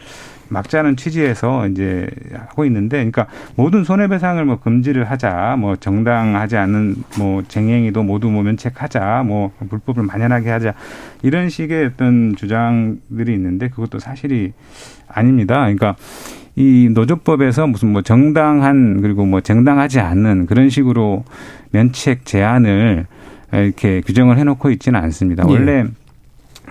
막자는 취지에서 이제 하고 있는데, 그러니까 모든 손해배상을 뭐 금지를 하자, 뭐 정당하지 않은 뭐 쟁행위도 모두 뭐 면책하자, 뭐 불법을 만연하게 하자 이런 식의 어떤 주장들이 있는데 그것도 사실이 아닙니다. 그러니까 이 노조법에서 무슨 뭐 정당한 그리고 뭐 정당하지 않은 그런 식으로 면책 제한을 이렇게 규정을 해놓고 있지는 않습니다. 예. 원래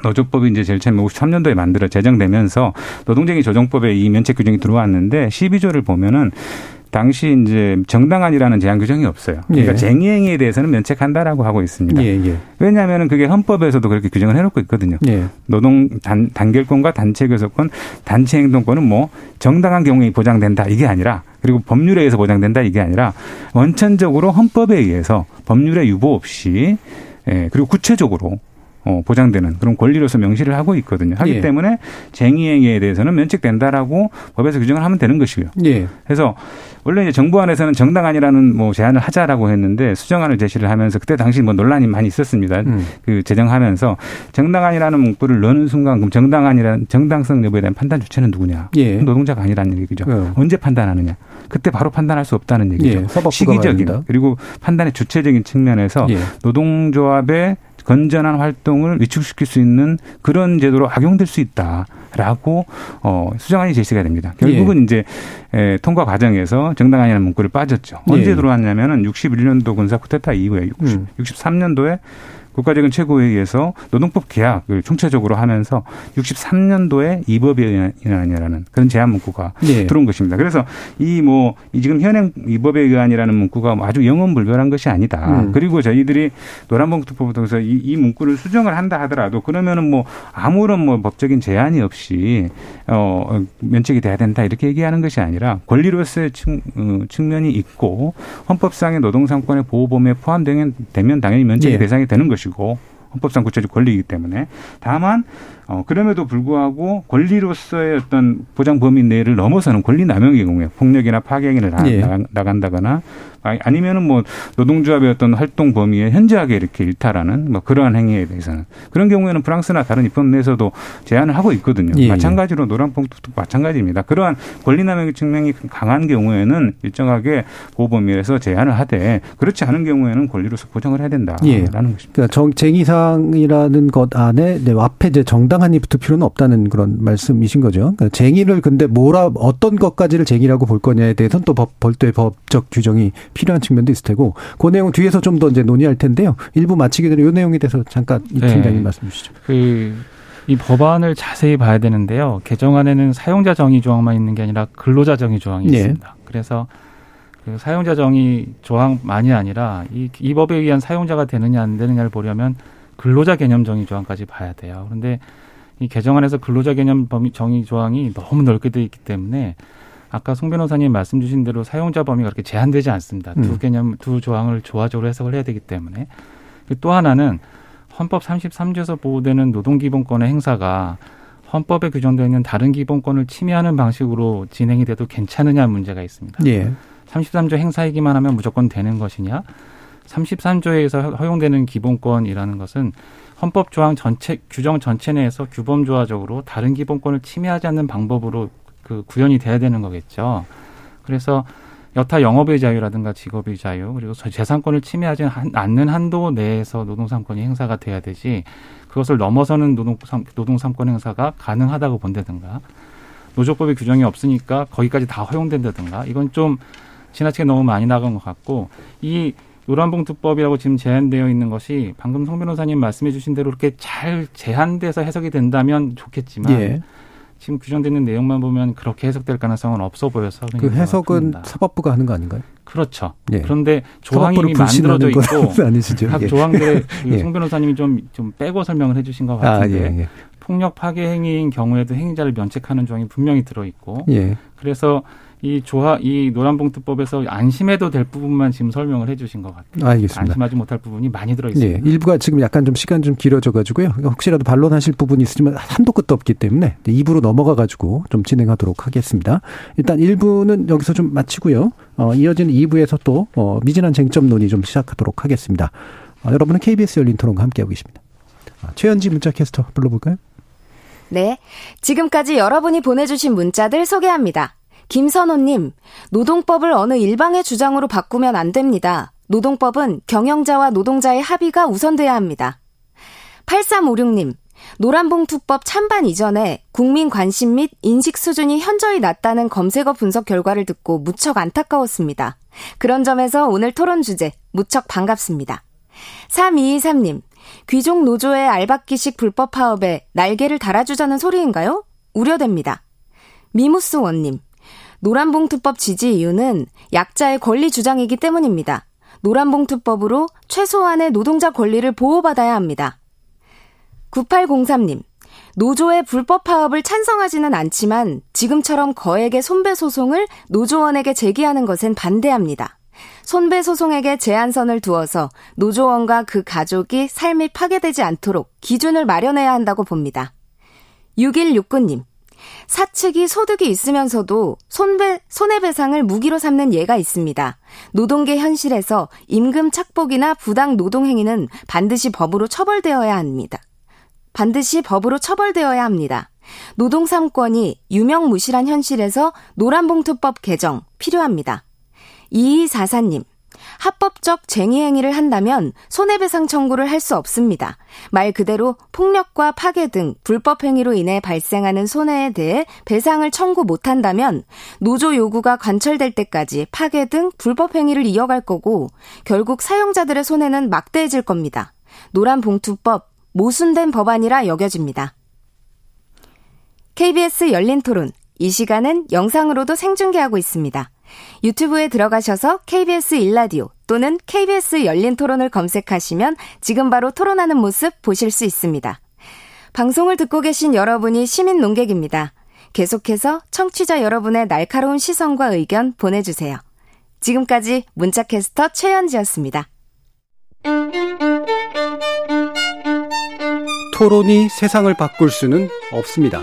노조법이 이제 제일 처음에 53년도에 만들어 제정되면서 노동쟁의 조정법에 이 면책 규정이 들어왔는데 12조를 보면은 당시 이제 정당한이라는 제한 규정이 없어요. 그러니까 예. 쟁의행위에 대해서는 면책한다라고 하고 있습니다. 예, 예. 왜냐하면은 그게 헌법에서도 그렇게 규정을 해놓고 있거든요. 예. 노동 단결권과 단체교섭권, 단체행동권은 뭐 정당한 경우에 보장된다 이게 아니라 그리고 법률에 의해서 보장된다 이게 아니라 원천적으로 헌법에 의해서 법률의 유보 없이 그리고 구체적으로 보장되는 그런 권리로서 명시를 하고 있거든요. 하기 예. 때문에 쟁의행위에 대해서는 면책된다라고 법에서 규정을 하면 되는 것이고요. 예. 그래서 원래 이제 정부안에서는 정당안이라는 뭐 제안을 하자라고 했는데 수정안을 제시를 하면서 그때 당시 뭐 논란이 많이 있었습니다. 그 제정하면서 정당안이라는 문구를 넣는 순간 그럼 정당안이라는 정당성 여부에 대한 판단 주체는 누구냐? 예. 노동자가 아니라는 얘기죠. 예. 언제 판단하느냐? 그때 바로 판단할 수 없다는 얘기죠. 예. 시기적인 그리고 판단의 주체적인 측면에서 예. 노동조합의 건전한 활동을 위축시킬 수 있는 그런 제도로 악용될 수 있다라고 수정안이 제시가 됩니다. 결국은 예. 이제 통과 과정에서 정당안이라는 문구를 빠졌죠. 언제 예. 들어왔냐면은 61년도 군사 쿠데타 이후에 63년도에 국가적인 최고회의에서 노동법 개혁을 총체적으로 하면서 63년도에 이 법에 의한이라는 그런 제한 문구가 예. 들어온 것입니다. 그래서 이 지금 현행 이 법에 의한이라는 문구가 아주 영원불변한 것이 아니다. 그리고 저희들이 노란봉투법을 통해서 이 문구를 수정을 한다 하더라도 그러면은 뭐 아무런 뭐 법적인 제한이 없이 면책이 돼야 된다 이렇게 얘기하는 것이 아니라 권리로서의 측면이 있고 헌법상의 노동상권의 보호범위에 포함되면 당연히 면책의 예. 대상이 되는 것이고. 헌법상 구체적 권리이기 때문에 다만 그럼에도 불구하고 권리로서의 어떤 보장 범위 내를 넘어서는 권리 남용의 경우에 폭력이나 파괴행위를 예. 나간다거나 아니면은 뭐 노동조합의 어떤 활동 범위에 현저하게 이렇게 일탈하는 뭐 그러한 행위에 대해서는 그런 경우에는 프랑스나 다른 입법 내에서도 제한을 하고 있거든요. 예. 마찬가지로 노란봉투도 마찬가지입니다. 그러한 권리 남용의 측면이 강한 경우에는 일정하게 보호 범위에서 제한을 하되 그렇지 않은 경우에는 권리로서 보장을 해야 된다라는 예. 것입니다. 그러니까 쟁의상이라는 것 안에 앞에 이제 정당한이 붙을 필요는 없다는 그런 말씀이신 거죠. 그러니까 쟁의를 근데 어떤 것까지를 쟁의라고 볼 거냐에 대해서는 또 별도의 법적 규정이 필요한 측면도 있을 테고 그 내용 뒤에서 좀 더 이제 논의할 텐데요. 일부 마치기 전에 이 내용에 대해서 잠깐 이 팀장님 네. 말씀 주시죠. 이 법안을 자세히 봐야 되는데요. 개정안에는 사용자 정의 조항만 있는 게 아니라 근로자 정의 조항이 네. 있습니다. 그래서 그 사용자 정의 조항만이 아니라 이 법에 의한 사용자가 되느냐 안 되느냐를 보려면 근로자 개념 정의 조항까지 봐야 돼요. 그런데 이 개정안에서 근로자 개념 정의 조항이 너무 넓게 되어 있기 때문에 아까 송 변호사님 말씀 주신 대로 사용자 범위가 그렇게 제한되지 않습니다. 두 조항을 조화적으로 해석을 해야 되기 때문에. 또 하나는 헌법 33조에서 보호되는 노동기본권의 행사가 헌법에 규정되어 있는 다른 기본권을 침해하는 방식으로 진행이 돼도 괜찮으냐는 문제가 있습니다. 예. 33조 행사이기만 하면 무조건 되는 것이냐. 33조에서 허용되는 기본권이라는 것은 헌법 조항 전체, 규정 전체 내에서 규범조화적으로 다른 기본권을 침해하지 않는 방법으로 구현이 돼야 되는 거겠죠. 그래서 여타 영업의 자유라든가 직업의 자유, 그리고 재산권을 침해하지 않는 한도 내에서 노동삼권이 행사가 돼야 되지, 그것을 넘어서는 노동삼권 행사가 가능하다고 본다든가, 노조법의 규정이 없으니까 거기까지 다 허용된다든가, 이건 좀 지나치게 너무 많이 나간 것 같고, 이 노란봉투법이라고 지금 제한되어 있는 것이 방금 송 변호사님 말씀해 주신 대로 이렇게 잘 제한돼서 해석이 된다면 좋겠지만, 예. 지금 규정되는 내용만 보면 그렇게 해석될 가능성은 없어 보여서. 그 해석은 큽니다. 사법부가 하는 거 아닌가요? 그렇죠. 예. 그런데 조항이 이미 만들어져 있고 각 예. 조항들에 예. 송 변호사님이 좀 빼고 설명을 해 주신 것 같은데 예. 폭력 파괴 행위인 경우에도 행위자를 면책하는 조항이 분명히 들어있고 예. 그래서 이 노란봉투법에서 안심해도 될 부분만 지금 설명을 해 주신 것 같아요. 알겠습니다. 안심하지 못할 부분이 많이 들어있습니다. 예, 일부가 지금 약간 좀 시간 좀 길어져가지고요. 혹시라도 반론하실 부분이 있으시면 한도 끝도 없기 때문에 2부로 넘어가가지고 좀 진행하도록 하겠습니다. 일단 1부는 여기서 좀 마치고요. 이어지는 2부에서 또 미진한 쟁점 논의 좀 시작하도록 하겠습니다. 여러분은 KBS 열린토론과 함께하고 계십니다. 최현지 문자캐스터 불러볼까요? 네. 지금까지 여러분이 보내주신 문자들 소개합니다. 김선호님, 노동법을 어느 일방의 주장으로 바꾸면 안 됩니다. 노동법은 경영자와 노동자의 합의가 우선돼야 합니다. 8356님, 노란봉투법 찬반 이전에 국민 관심 및 인식 수준이 현저히 낮다는 검색어 분석 결과를 듣고 무척 안타까웠습니다. 그런 점에서 오늘 토론 주제 무척 반갑습니다. 3223님, 귀족 노조의 알박기식 불법 파업에 날개를 달아주자는 소리인가요? 우려됩니다. 미무스원님, 노란봉투법 지지 이유는 약자의 권리 주장이기 때문입니다. 노란봉투법으로 최소한의 노동자 권리를 보호받아야 합니다. 9803님, 노조의 불법 파업을 찬성하지는 않지만 지금처럼 거액의 손배 소송을 노조원에게 제기하는 것은 반대합니다. 손배 소송에게 제한선을 두어서 노조원과 그 가족이 삶이 파괴되지 않도록 기준을 마련해야 한다고 봅니다. 6169님, 사측이 소득이 있으면서도 손해배상을 무기로 삼는 예가 있습니다. 노동계 현실에서 임금 착복이나 부당 노동 행위는 반드시 법으로 처벌되어야 합니다. 노동 3권이 유명무실한 현실에서 노란봉투법 개정 필요합니다. 2244님, 합법적 쟁의 행위를 한다면 손해배상 청구를 할 수 없습니다. 말 그대로 폭력과 파괴 등 불법 행위로 인해 발생하는 손해에 대해 배상을 청구 못한다면 노조 요구가 관철될 때까지 파괴 등 불법 행위를 이어갈 거고 결국 사용자들의 손해는 막대해질 겁니다. 노란봉투법, 모순된 법안이라 여겨집니다. KBS 열린토론, 이 시간은 영상으로도 생중계하고 있습니다. 유튜브에 들어가셔서 KBS 일라디오 또는 KBS 열린토론을 검색하시면 지금 바로 토론하는 모습 보실 수 있습니다. 방송을 듣고 계신 여러분이 시민 논객입니다. 계속해서 청취자 여러분의 날카로운 시선과 의견 보내주세요. 지금까지 문자캐스터 최연지였습니다. 토론이 세상을 바꿀 수는 없습니다.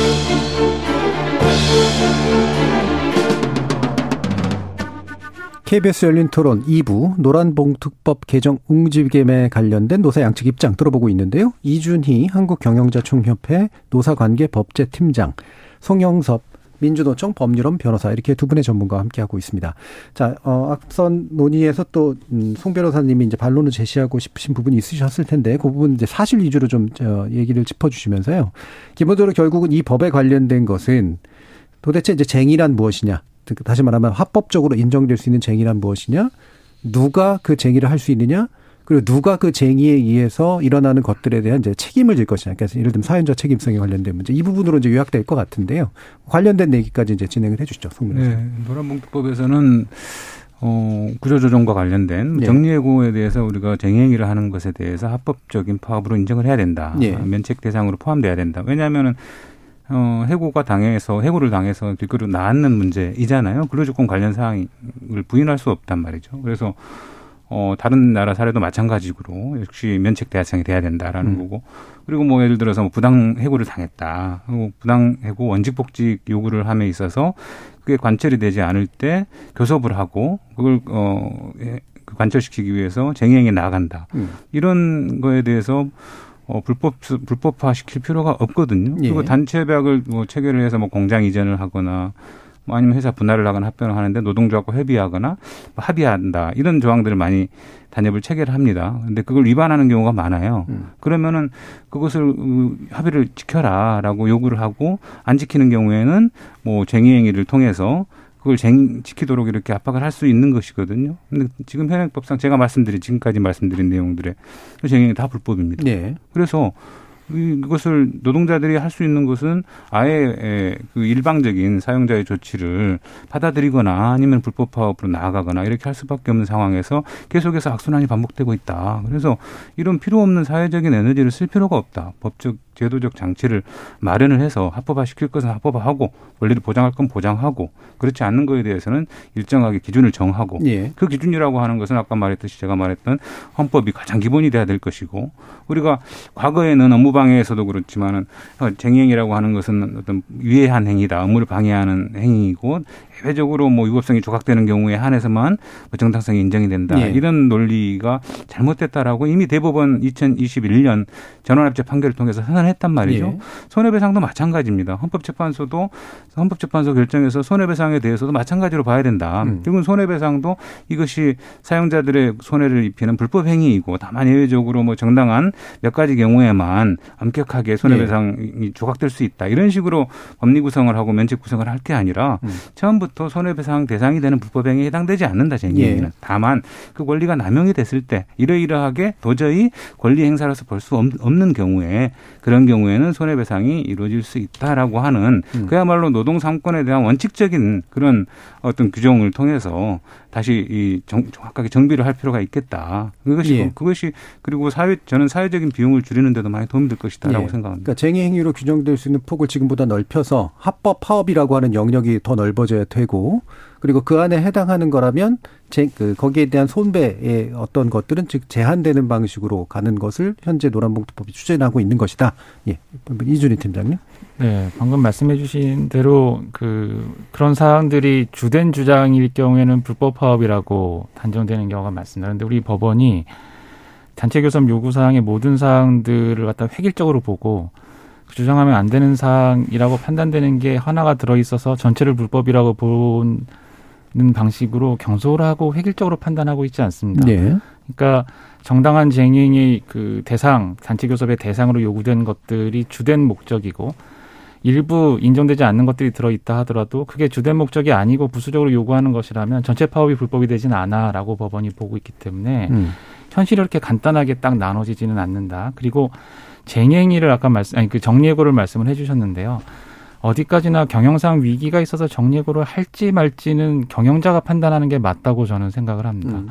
KBS 열린토론 2부 노란봉투법 개정 웅집김에 관련된 노사 양측 입장 들어보고 있는데요. 이준희 한국경영자총협회 노사관계법제팀장, 송영섭 민주노총 법률원 변호사, 이렇게 두 분의 전문가와 함께하고 있습니다. 자, 앞선 논의에서 또 송 변호사님이 이제 반론을 제시하고 싶으신 부분이 있으셨을 텐데 그 부분 이제 사실 위주로 좀 얘기를 짚어주시면서요. 기본적으로 결국은 이 법에 관련된 것은 도대체 이제 쟁의란 무엇이냐? 다시 말하면 합법적으로 인정될 수 있는 쟁의란 무엇이냐, 누가 그 쟁의를 할 수 있느냐, 그리고 누가 그 쟁의에 의해서 일어나는 것들에 대한 이제 책임을 질 것이냐. 그러니까 예를 들면 사연자 책임성에 관련된 문제, 이 부분으로 이제 요약될 것 같은데요. 관련된 얘기까지 이제 진행을 해 주시죠, 송 변호사님. 네, 노란봉투법에서는 구조조정과 관련된 정리해고에 대해서 우리가 쟁행위를 하는 것에 대해서 합법적인 파업으로 인정을 해야 된다. 면책 대상으로 포함돼야 된다. 왜냐하면은 해고를 당해서 길거리로 나앉는 문제이잖아요. 근로조건 관련 사항을 부인할 수 없단 말이죠. 그래서 다른 나라 사례도 마찬가지로 역시 면책 대상이 돼야 된다라는 거고, 그리고 뭐 예를 들어서 부당 해고를 당했다. 부당 해고 원직 복직 요구를 함에 있어서 그게 관철이 되지 않을 때 교섭을 하고 그걸 관철시키기 위해서 쟁행에 나간다. 이런 거에 대해서 불법화 시킬 필요가 없거든요. 그리고 단체 협약을 체결을 해서 공장 이전을 하거나 아니면 회사 분할을 하거나 합병을 하는데 노동조합과 협의하거나 합의한다. 이런 조항들을 많이 단협을 체결합니다. 그런데 그걸 위반하는 경우가 많아요. 그러면은 그것을 합의를 지켜라라고 요구를 하고 안 지키는 경우에는 뭐 쟁의행위를 통해서 그걸 지키도록 이렇게 압박을 할 수 있는 것이거든요. 근데 지금 현행법상 제가 지금까지 말씀드린 내용들의 쟁의행위 다 불법입니다. 네. 그래서 이것을 노동자들이 할 수 있는 것은 아예 그 일방적인 사용자의 조치를 받아들이거나 아니면 불법 파업으로 나아가거나 이렇게 할 수밖에 없는 상황에서 계속해서 악순환이 반복되고 있다. 그래서 이런 필요 없는 사회적인 에너지를 쓸 필요가 없다. 법적 제도적 장치를 마련을 해서 합법화시킬 것은 합법화하고 원리를 보장할 건 보장하고 그렇지 않는 거에 대해서는 일정하게 기준을 정하고 그 기준이라고 하는 것은 아까 말했듯이 제가 말했던 헌법이 가장 기본이 돼야 될 것이고 우리가 과거에는 업무방해에서도 그렇지만은 쟁의행위라고 하는 것은 어떤 위해한 행위다. 업무를 방해하는 행위이고 예외적으로 뭐 유법성이 조각되는 경우에 한해서만 정당성이 인정이 된다. 이런 논리가 잘못됐다라고 이미 대법원 2021년 전원합체 판결을 통해서 했단 말이죠. 손해배상도 마찬가지입니다. 헌법재판소도 헌법재판소 결정에서 손해배상에 대해서도 마찬가지로 봐야 된다. 결국은 손해배상도 이것이 사용자들의 손해를 입히는 불법 행위이고 다만 예외적으로 뭐 정당한 몇 가지 경우에만 엄격하게 손해배상이 조각될 수 있다. 이런 식으로 법리 구성을 하고 면책 구성을 할 게 아니라 처음부터 손해배상 대상이 되는 불법 행위에 해당되지 않는다. 다만 그 권리가 남용이 됐을 때 이러이러하게 도저히 권리 행사로서 볼 수 없는 경우에 그런 경우에는 손해배상이 이루어질 수 있다라고 하는 그야말로 노동삼권에 대한 원칙적인 그런 어떤 규정을 통해서 다시 정확하게 정비를 할 필요가 있겠다. 그것이 그리고 저는 사회적인 비용을 줄이는 데도 많이 도움이 될 것이다라고 생각합니다. 그러니까 쟁의 행위로 규정될 수 있는 폭을 지금보다 넓혀서 합법 파업이라고 하는 영역이 더 넓어져야 되고 그리고 그 안에 해당하는 거라면 거기에 대한 손배의 어떤 것들은 즉 제한되는 방식으로 가는 것을 현재 노란봉투법이 추진하고 있는 것이다. 이준희 팀장님. 네, 방금 말씀해 주신 대로 그런 사항들이 주된 주장일 경우에는 불법 파업이라고 단정되는 경우가 많습니다. 그런데 우리 법원이 단체 교섭 요구 사항의 모든 사항들을 갖다 획일적으로 보고 주장하면 안 되는 사항이라고 판단되는 게 하나가 들어있어서 전체를 불법이라고 보는 방식으로 경솔하고 획일적으로 판단하고 있지 않습니다. 그러니까 정당한 쟁의의 그 대상, 단체 교섭의 대상으로 요구된 것들이 주된 목적이고 일부 인정되지 않는 것들이 들어있다 하더라도 그게 주된 목적이 아니고 부수적으로 요구하는 것이라면 전체 파업이 불법이 되진 않아라고 법원이 보고 있기 때문에 현실이 이렇게 간단하게 딱 나눠지지는 않는다. 그리고 쟁행위를 정리해고를 말씀을 해주셨는데요. 어디까지나 경영상 위기가 있어서 정리해고를 할지 말지는 경영자가 판단하는 게 맞다고 저는 생각을 합니다.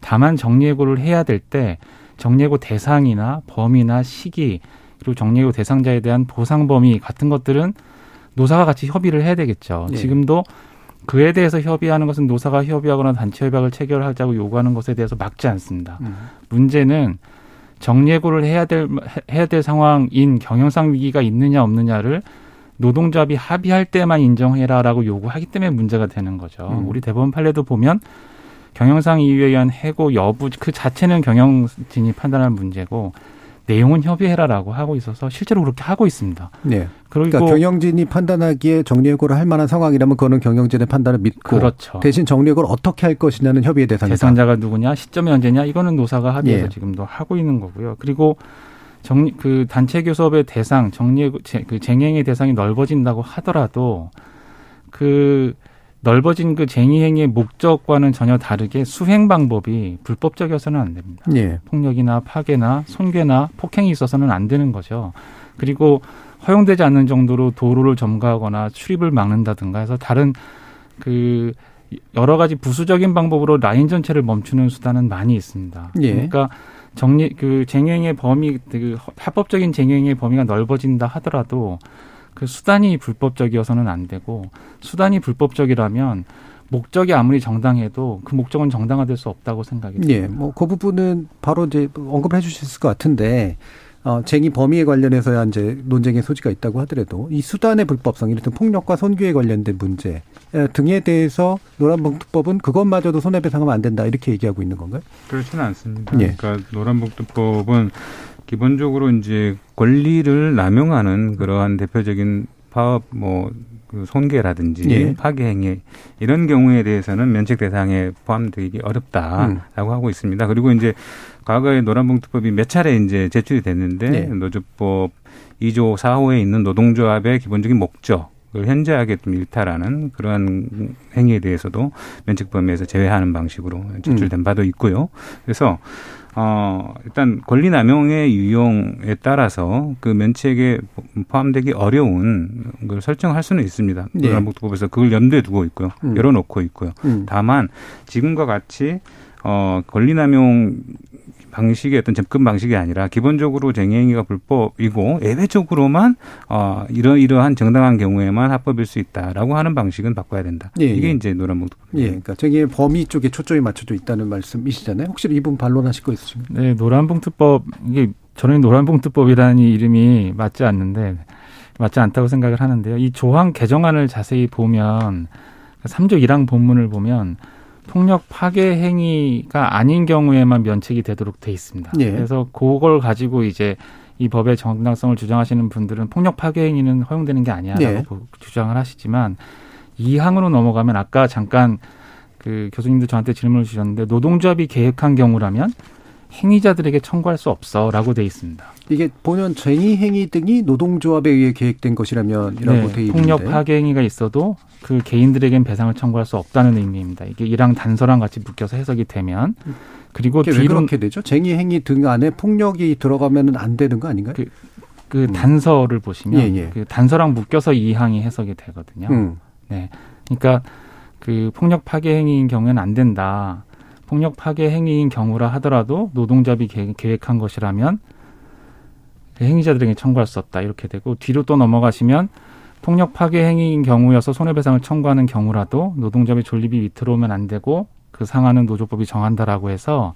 다만 정리해고를 해야 될 때 정리해고 대상이나 범위나 시기 그리고 정리해고 대상자에 대한 보상 범위 같은 것들은 노사가 같이 협의를 해야 되겠죠. 지금도 그에 대해서 협의하는 것은 노사가 협의하거나 단체 협약을 체결하자고 요구하는 것에 대해서 막지 않습니다. 문제는 정리해고를 해야 될 상황인 경영상 위기가 있느냐 없느냐를 노동조합이 합의할 때만 인정해라라고 요구하기 때문에 문제가 되는 거죠. 우리 대법원 판례도 보면 경영상 이유에 의한 해고 여부 그 자체는 경영진이 판단할 문제고 내용은 협의해라라고 하고 있어서 실제로 그렇게 하고 있습니다. 그러니까 경영진이 판단하기에 정리해고를 할 만한 상황이라면 그거는 경영진의 판단을 믿고 대신 정리해고를 어떻게 할 것이냐는 협의의 대상이다. 대상자가 누구냐, 시점이 언제냐 이거는 노사가 합의해서 지금도 하고 있는 거고요. 그리고 그 단체 교섭의 대상, 정리해고 그 쟁의행위의 대상이 넓어진다고 하더라도 그 넓어진 그 쟁의행위의 목적과는 전혀 다르게 수행 방법이 불법적이어서는 안 됩니다. 폭력이나 파괴나 손괴나 폭행이 있어서는 안 되는 거죠. 그리고 허용되지 않는 정도로 도로를 점거하거나 출입을 막는다든가 해서 다른 그 여러 가지 부수적인 방법으로 라인 전체를 멈추는 수단은 많이 있습니다. 예. 그러니까 쟁행의 범위, 합법적인 쟁행의 범위가 넓어진다 하더라도 그 수단이 불법적이어서는 안 되고, 수단이 불법적이라면 목적이 아무리 정당해도 그 목적은 정당화될 수 없다고 생각이 듭니다. 예, 뭐 그 부분은 바로 이제 언급해 주셨을 것 같은데, 쟁의 범위에 관련해서야 이제 논쟁의 소지가 있다고 하더라도 이 수단의 불법성, 이를테면 폭력과 선교에 관련된 문제 등에 대해서 노란봉투법은 그것마저도 손해배상하면 안 된다, 이렇게 얘기하고 있는 건가요? 그렇지는 않습니다. 예. 그러니까 노란봉투법은 기본적으로 이제 권리를 남용하는 그러한 대표적인 파업, 그 손괴라든지 예. 파괴행위 이런 경우에 대해서는 면책 대상에 포함되기 어렵다라고 하고 있습니다. 그리고 이제 과거에 노란봉투법이 몇 차례 이제 제출이 됐는데 예. 노조법 2조 4호에 있는 노동조합의 기본적인 목적을 현저하게 좀 일탈하는 그러한 행위에 대해서도 면책 범위에서 제외하는 방식으로 제출된 바도 있고요. 그래서 일단 권리 남용의 유형에 따라서 그 면책에 포함되기 어려운 걸 설정할 수는 있습니다. 노란봉투법에서 예. 그걸 염두에 두고 있고요. 열어놓고 있고요. 다만 지금과 같이 권리 남용 방식의 어떤 접근 방식이 아니라 기본적으로 쟁의행위가 불법이고 예외적으로만 이러한 정당한 경우에만 합법일 수 있다라고 하는 방식은 바꿔야 된다. 예, 이게 예. 이제 노란봉투법입니다. 예, 그러니까 쟁의의 범위 쪽에 초점이 맞춰져 있다는 말씀이시잖아요. 혹시 이분 반론하실 거 있으십니까? 네, 노란봉투법 이게 저는 노란봉투법이라는 이름이 맞지 않다고 생각을 하는데요. 이 조항 개정안을 자세히 보면 3조 1항 본문을 보면. 폭력 파괴 행위가 아닌 경우에만 면책이 되도록 돼 있습니다. 예. 그래서 그걸 가지고 이제 이 법의 정당성을 주장하시는 분들은 폭력 파괴 행위는 허용되는 게 아니야라고 예. 주장을 하시지만 2항으로 넘어가면 아까 잠깐 그 교수님도 저한테 질문을 주셨는데 노동조합이 계획한 경우라면 행위자들에게 청구할 수 없어라고 돼 있습니다. 이게 보면 쟁의 행위 등이 노동조합에 의해 계획된 것이라면이라고 네, 돼 있는데 폭력 파괴 행위가 있어도 그 개인들에겐 배상을 청구할 수 없다는 의미입니다. 이게 이랑 단서랑 같이 묶여서 해석이 되면 그리고 왜 그렇게 되죠? 쟁의 행위 등 안에 폭력이 들어가면은 안 되는 거 아닌가요? 그 단서를 보시면 예, 예. 그 단서랑 묶여서 이 항이 해석이 되거든요. 네, 그러니까 그 폭력 파괴 행위인 경우에는 안 된다. 폭력 파괴 행위인 경우라 하더라도 노동조합이 계획한 것이라면 행위자들에게 청구할 수 없다. 이렇게 되고 뒤로 또 넘어가시면 폭력 파괴 행위인 경우여서 손해배상을 청구하는 경우라도 노동조합의 존립이 위태로우면 안 되고 그 상한은 노조법이 정한다라고 해서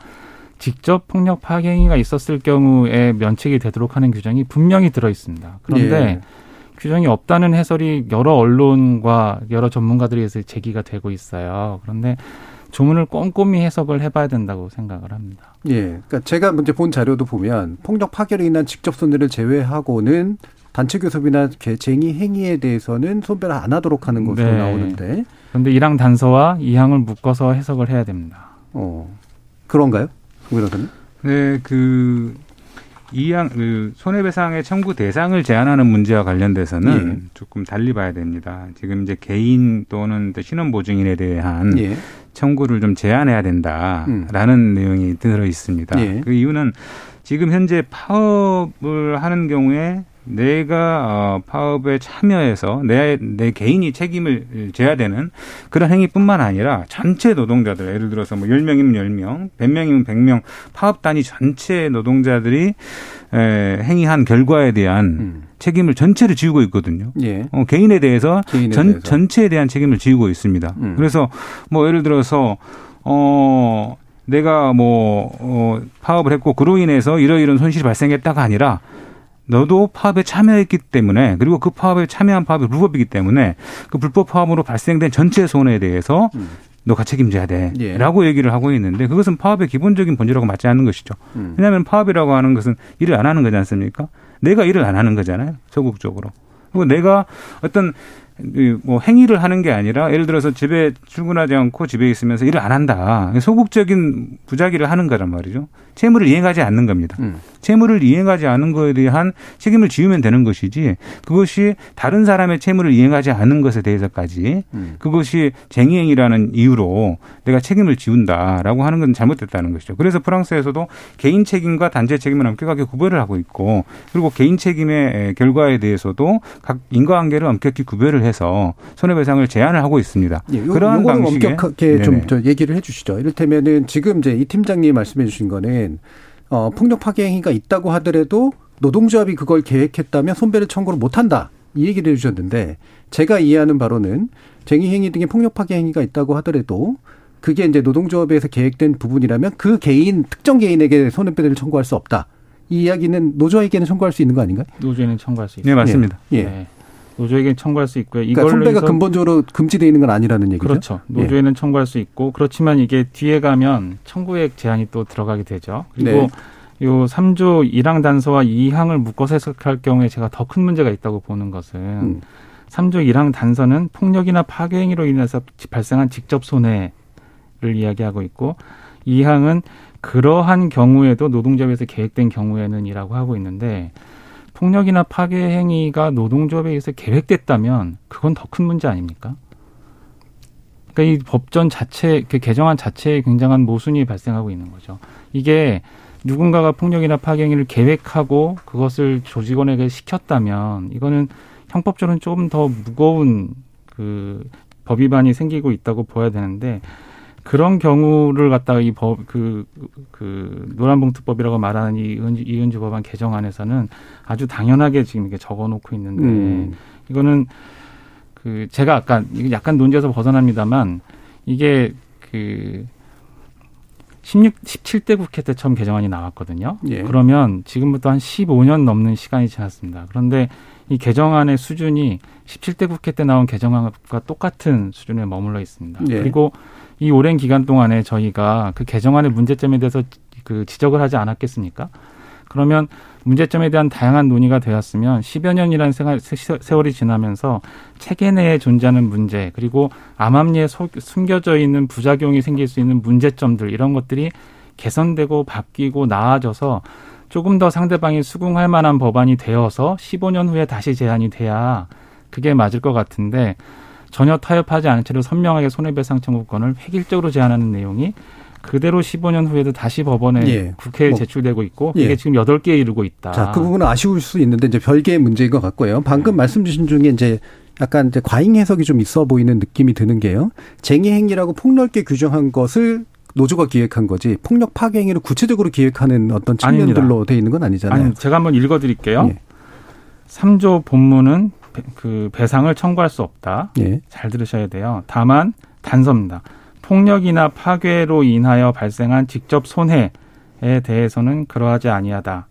직접 폭력 파괴 행위가 있었을 경우에 면책이 되도록 하는 규정이 분명히 들어 있습니다. 그런데 예. 규정이 없다는 해설이 여러 언론과 여러 전문가들에 의해서 제기가 되고 있어요. 그런데 조문을 꼼꼼히 해석을 해봐야 된다고 생각을 합니다. 예, 그러니까 제가 먼저 본 자료도 보면 폭력 파괴로 인한 직접 손해를 제외하고는 단체 교섭이나 쟁의 행위에 대해서는 손배를 안 하도록 하는 것으로 네. 나오는데 그런데 1항 단서와 2항을 묶어서 해석을 해야 됩니다. 그런가요? 그러면? 네, 그 손해배상의 청구 대상을 제한하는 문제와 관련돼서는 예. 조금 달리 봐야 됩니다. 지금 이제 개인 또는 신원보증인에 대한 예. 청구를 좀 제한해야 된다라는 내용이 들어 있습니다. 예. 그 이유는 지금 현재 파업을 하는 경우에 내가 파업에 참여해서 내 개인이 책임을 져야 되는 그런 행위뿐만 아니라 전체 노동자들, 예를 들어서 10명이면 10명, 100명이면 100명, 파업 단위 전체 노동자들이 행위한 결과에 대한 책임을 전체를 지우고 있거든요. 예. 개인에 대해서 전체에 대한 책임을 지우고 있습니다. 그래서 예를 들어서 내가 파업을 했고 그로 인해서 이런 손실이 발생했다가 아니라 너도 파업에 참여했기 때문에 그리고 그 파업에 참여한 파업이 불법이기 때문에 그 불법 파업으로 발생된 전체 손해에 대해서 너가 책임져야 돼 라고 예. 얘기를 하고 있는데 그것은 파업의 기본적인 본질하고 맞지 않는 것이죠. 왜냐하면 파업이라고 하는 것은 일을 안 하는 거지 않습니까? 내가 일을 안 하는 거잖아요. 소극적으로. 그리고 내가 어떤 행위를 하는 게 아니라 예를 들어서 집에 출근하지 않고 집에 있으면서 일을 안 한다. 소극적인 부작위를 하는 거란 말이죠. 채무를 이행하지 않는 겁니다. 채무를 이행하지 않은 것에 대한 책임을 지우면 되는 것이지, 그것이 다른 사람의 채무를 이행하지 않은 것에 대해서까지 그것이 쟁의행위라는 이유로 내가 책임을 지운다라고 하는 건 잘못됐다는 것이죠. 그래서 프랑스에서도 개인 책임과 단체 책임을 엄격하게 구별을 하고 있고, 그리고 개인 책임의 결과에 대해서도 각 인과관계를 엄격히 구별을 해서 손해배상을 제한을 하고 있습니다. 예, 그러한 방식에 엄격하게 좀 저 얘기를 해 주시죠. 이를테면은 지금 이제 이 팀장님이 말씀해 주신 거는 폭력 파괴 행위가 있다고 하더라도 노동조합이 그걸 계획했다면 손배를 청구를 못한다, 이 얘기를 해 주셨는데, 제가 이해하는 바로는 쟁의 행위 등의 폭력 파괴 행위가 있다고 하더라도 그게 이제 노동조합에서 계획된 부분이라면 그 개인, 특정 개인에게 손해배를 청구할 수 없다, 이 이야기는 노조에게는 청구할 수 있는 거 아닌가요? 노조에는 청구할 수 있습니다. 네, 맞습니다. 예. 네. 노조에게는 청구할 수 있고요. 그러니까 손배가 근본적으로 금지되어 있는 건 아니라는 얘기죠? 그렇죠. 노조에는 예. 청구할 수 있고, 그렇지만 이게 뒤에 가면 청구액 제한이 또 들어가게 되죠. 그리고 네. 요 3조 1항 단서와 2항을 묶어서 해석할 경우에 제가 더 큰 문제가 있다고 보는 것은 3조 1항 단서는 폭력이나 파괴 행위로 인해서 발생한 직접 손해를 이야기하고 있고, 2항은 그러한 경우에도 노동조합에서 계획된 경우에는 이라고 하고 있는데, 폭력이나 파괴 행위가 노동조합에 의해서 계획됐다면 그건 더 큰 문제 아닙니까? 그러니까 이 법전 자체, 그 개정안 자체에 굉장한 모순이 발생하고 있는 거죠. 이게 누군가가 폭력이나 파괴 행위를 계획하고 그것을 조직원에게 시켰다면 이거는 형법적으로는 조금 더 무거운 그 법 위반이 생기고 있다고 보아야 되는데, 그런 경우를 갖다가 이 법, 노란봉투법이라고 말하는 이은주 법안 개정안에서는 아주 당연하게 지금 이렇게 적어 놓고 있는데, 이거는 그, 제가 아까, 약간 논지에서 벗어납니다만, 이게 그, 17대 국회 때 처음 개정안이 나왔거든요. 예. 그러면 지금부터 한 15년 넘는 시간이 지났습니다. 그런데 이 개정안의 수준이 17대 국회 때 나온 개정안과 똑같은 수준에 머물러 있습니다. 예. 그리고 이 오랜 기간 동안에 저희가 그 개정안의 문제점에 대해서 그 지적을 하지 않았겠습니까? 그러면 문제점에 대한 다양한 논의가 되었으면 10여 년이라는 세월이 지나면서 체계 내에 존재하는 문제, 그리고 암암리에 숨겨져 있는 부작용이 생길 수 있는 문제점들, 이런 것들이 개선되고 바뀌고 나아져서 조금 더 상대방이 수긍할 만한 법안이 되어서 15년 후에 다시 제안이 돼야 그게 맞을 것 같은데, 전혀 타협하지 않은 채로 선명하게 손해배상 청구권을 획일적으로 제한하는 내용이 그대로 15년 후에도 다시 법원에 예. 국회에 제출되고 있고, 이게 예. 지금 8개에 이르고 있다. 자, 그 부분은 아쉬울 수 있는데 이제 별개의 문제인 것 같고요. 방금 말씀 주신 중에 이제 약간 이제 과잉 해석이 좀 있어 보이는 느낌이 드는 게요, 쟁의 행위라고 폭넓게 규정한 것을 노조가 기획한 거지 폭력 파괴 행위를 구체적으로 기획하는 어떤 측면들로 되어 있는 건 아니잖아요. 아니, 제가 한번 읽어드릴게요. 예. 3조 본문은 그 배상을 청구할 수 없다. 예. 잘 들으셔야 돼요. 다만 단서입니다. 폭력이나 파괴로 인하여 발생한 직접 손해에 대해서는 그러하지 아니하다.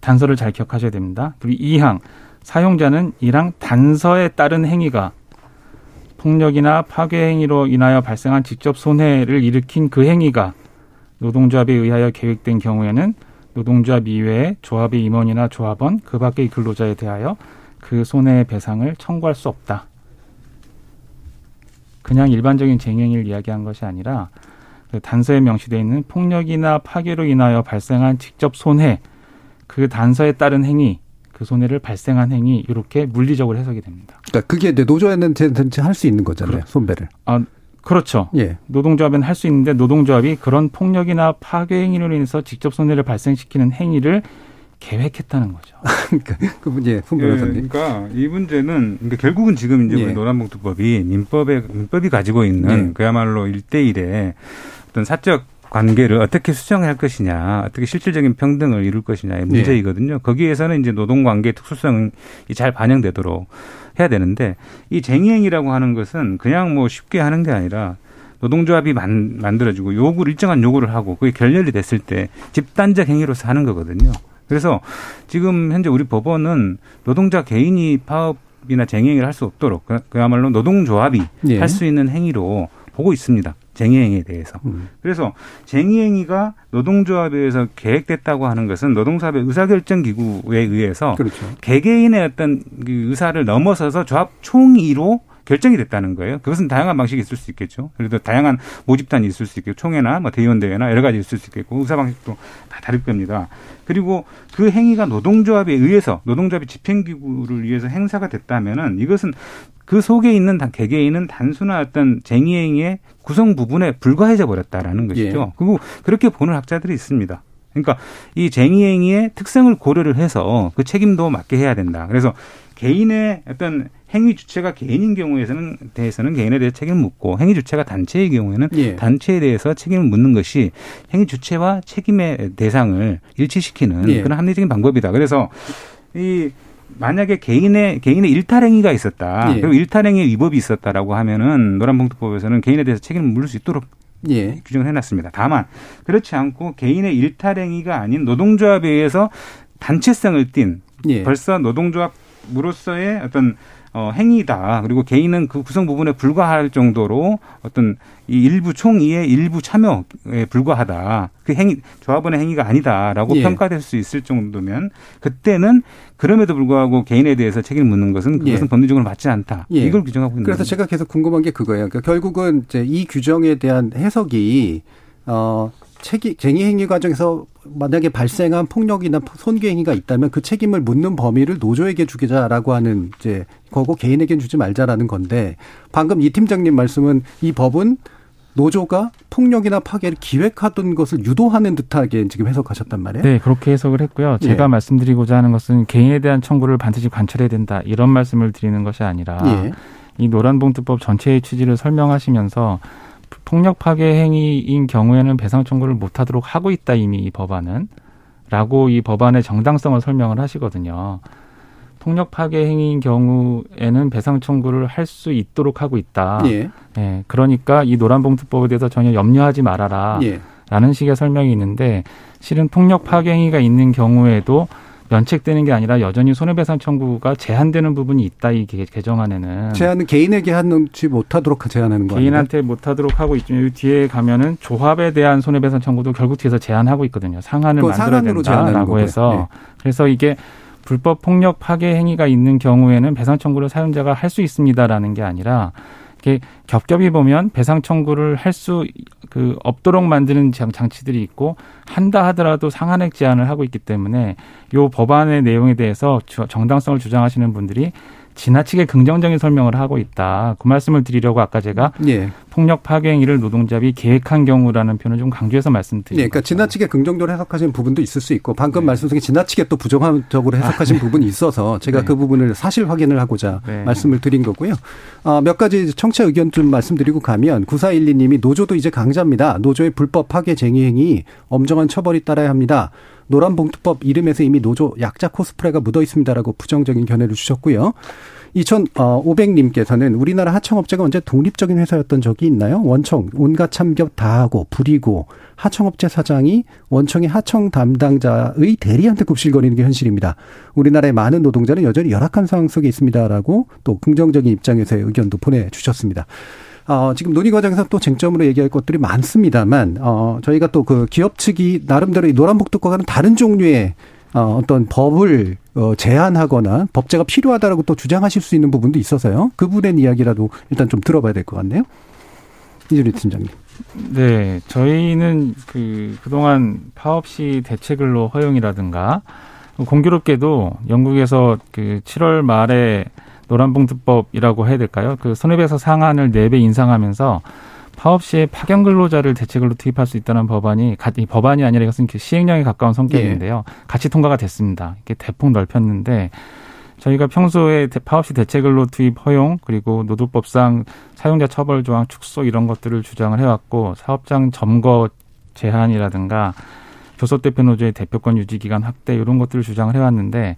단서를 잘 기억하셔야 됩니다. 그리고 2항, 사용자는 1항 단서에 따른 행위가 폭력이나 파괴 행위로 인하여 발생한 직접 손해를 일으킨 그 행위가 노동조합에 의하여 계획된 경우에는 노동조합 이외에 조합의 임원이나 조합원, 그 밖의 근로자에 대하여 그 손해배상을 청구할 수 없다. 그냥 일반적인 쟁의행위를 이야기한 것이 아니라 그 단서에 명시되어 있는 폭력이나 파괴로 인하여 발생한 직접 손해, 그 단서에 따른 행위, 그 손해를 발생한 행위, 이렇게 물리적으로 해석이 됩니다. 그러니까 그게 노조에는 할 수 있는 거잖아요. 그래. 손배를. 아, 그렇죠. 예. 노동조합은 할 수 있는데, 노동조합이 그런 폭력이나 파괴 행위로 인해서 직접 손해를 발생시키는 행위를 계획했다는 거죠. 그 문제, 손 변호사님. 그러니까 이 문제는, 그러니까 결국은 지금 이제 우리 노란봉투법이 민법이 가지고 있는 그야말로 1:1의 어떤 사적 관계를 어떻게 수정할 것이냐, 어떻게 실질적인 평등을 이룰 것이냐의 문제이거든요. 거기에서는 이제 노동관계 특수성이 잘 반영되도록 해야 되는데, 이 쟁의행위라고 하는 것은 그냥 뭐 쉽게 하는 게 아니라 노동조합이 만들어지고 일정한 요구를 하고 그게 결렬이 됐을 때 집단적 행위로서 하는 거거든요. 그래서 지금 현재 우리 법원은 노동자 개인이 파업이나 쟁의행위를 할 수 없도록 그야말로 노동조합이 할 수 있는 행위로 보고 있습니다. 쟁의행위에 대해서. 그래서 쟁의행위가 노동조합에 의해서 계획됐다고 하는 것은 노동조합의 의사결정기구에 의해서 그렇죠. 개개인의 어떤 그 의사를 넘어서서 조합 총의로 결정이 됐다는 거예요. 그것은 다양한 방식이 있을 수 있겠죠. 그래도 다양한 모집단이 있을 수 있겠고 총회나 뭐 대의원대회나 여러 가지 있을 수 있겠고 의사방식도 다 다를 겁니다. 그리고 그 행위가 노동조합에 의해서 노동조합의 집행기구를 위해서 행사가 됐다면은 이것은 그 속에 있는 개개인은 단순한 어떤 쟁의행위의 구성 부분에 불과해져 버렸다라는 것이죠. 예. 그리고 그렇게 보는 학자들이 있습니다. 그러니까 이 쟁의행위의 특성을 고려를 해서 그 책임도 맞게 해야 된다. 그래서 개인의 어떤 행위 주체가 개인인 경우에는 대해서는 개인에 대해 책임을 묻고 행위 주체가 단체의 경우에는 예. 단체에 대해서 책임을 묻는 것이 행위 주체와 책임의 대상을 일치시키는 예. 그런 합리적인 방법이다. 그래서 이 만약에 개인의 일탈행위가 있었다. 예. 그리고 일탈행위의 위법이 있었다라고 하면은 노란봉투법에서는 개인에 대해서 책임을 물을 수 있도록 예. 규정을 해놨습니다. 다만 그렇지 않고 개인의 일탈행위가 아닌 노동조합에 의해서 단체성을 띤 예. 벌써 노동조합으로서의 어떤 행위다. 그리고 개인은 그 구성 부분에 불과할 정도로 어떤 이 일부 총의의 일부 참여에 불과하다. 그 행위 조합원의 행위가 아니다라고 예. 평가될 수 있을 정도면 그때는 그럼에도 불구하고 개인에 대해서 책임을 묻는 것은 그것은 예. 법률적으로 맞지 않다. 예. 이걸 규정하고 있는. 그래서 겁니다. 제가 계속 궁금한 게 그거예요. 그러니까 결국은 이제 이 규정에 대한 해석이 쟁의 행위 과정에서 만약에 발생한 폭력이나 손괴 행위가 있다면 그 책임을 묻는 범위를 노조에게 주기자라고 하는 이제 거고 개인에게는 주지 말자라는 건데 방금 이 팀장님 말씀은 이 법은 노조가 폭력이나 파괴를 기획하던 것을 유도하는 듯하게 지금 해석하셨단 말이에요. 네, 그렇게 해석을 했고요. 제가 예. 말씀드리고자 하는 것은 개인에 대한 청구를 반드시 관철해야 된다. 이런 말씀을 드리는 것이 아니라 예. 이 노란봉투법 전체의 취지를 설명하시면서 폭력 파괴 행위인 경우에는 배상 청구를 못하도록 하고 있다 이미 이 법안은 라고 이 법안의 정당성을 설명을 하시거든요. 폭력 파괴 행위인 경우에는 배상 청구를 할 수 있도록 하고 있다. 예. 예, 그러니까 이 노란봉투법에 대해서 전혀 염려하지 말아라 예. 라는 식의 설명이 있는데 실은 폭력 파괴 행위가 있는 경우에도 면책되는 게 아니라 여전히 손해배상 청구가 제한되는 부분이 있다. 이 개정안에는. 제한은 개인에게 하지 못하도록 제한하는 거예요. 개인한테 못하도록 하고 있지만 뒤에 가면은 조합에 대한 손해배상 청구도 결국 뒤에서 제한하고 있거든요. 상한을 만들어야 된다라고 해서. 네. 그래서 이게 불법 폭력 파괴 행위가 있는 경우에는 배상 청구를 사용자가 할 수 있습니다라는 게 아니라 이렇게 겹겹이 보면 배상 청구를 할 수 없도록 만드는 장치들이 있고 한다 하더라도 상한액 제한을 하고 있기 때문에 이 법안의 내용에 대해서 정당성을 주장하시는 분들이 지나치게 긍정적인 설명을 하고 있다. 그 말씀을 드리려고 아까 제가 예. 폭력 파괴 행위를 노동조합이 계획한 경우라는 표현을 좀 강조해서 말씀드립니다. 예, 그러니까 지나치게 긍정적으로 해석하신 부분도 있을 수 있고 방금 네. 말씀 속에 지나치게 또 부정적으로 해석하신 부분이 있어서 제가 네. 그 부분을 사실 확인을 하고자 네. 말씀을 드린 거고요. 몇 가지 청취자 의견 좀 말씀드리고 가면 9412님이 노조도 이제 강자입니다. 노조의 불법 파괴 쟁의 행위 엄정한 처벌이 따라야 합니다. 노란봉투법 이름에서 이미 노조 약자 코스프레가 묻어 있습니다라고 부정적인 견해를 주셨고요. 2500님께서는 우리나라 하청업체가 언제 독립적인 회사였던 적이 있나요? 원청 온갖 참격 다 하고 부리고 하청업체 사장이 원청의 하청 담당자의 대리한테 굽실거리는 게 현실입니다. 우리나라의 많은 노동자는 여전히 열악한 상황 속에 있습니다라고 또 긍정적인 입장에서의 의견도 보내주셨습니다. 지금 논의 과정에서 또 쟁점으로 얘기할 것들이 많습니다만, 저희가 또 그 기업 측이 나름대로 이 노란복도과는 다른 종류의 어떤 법을 제한하거나 법제가 필요하다라고 또 주장하실 수 있는 부분도 있어서요. 그분의 이야기라도 일단 좀 들어봐야 될 것 같네요. 이준희 팀장님. 네, 저희는 그동안 파업 시 대체근로 허용이라든가 공교롭게도 영국에서 7월 말에 노란봉투법이라고 해야 될까요? 그 손해배상 상한을 4배 인상하면서 파업 시에 파견 근로자를 대체근로 투입할 수 있다는 법안이 아니라 이것은 시행령에 가까운 성격인데요. 예. 같이 통과가 됐습니다. 이렇게 대폭 넓혔는데 저희가 평소에 파업 시 대체근로 투입 허용 그리고 노동법상 사용자 처벌 조항 축소 이런 것들을 주장을 해왔고 사업장 점거 제한이라든가 교섭대표 노조의 대표권 유지 기간 확대 이런 것들을 주장을 해왔는데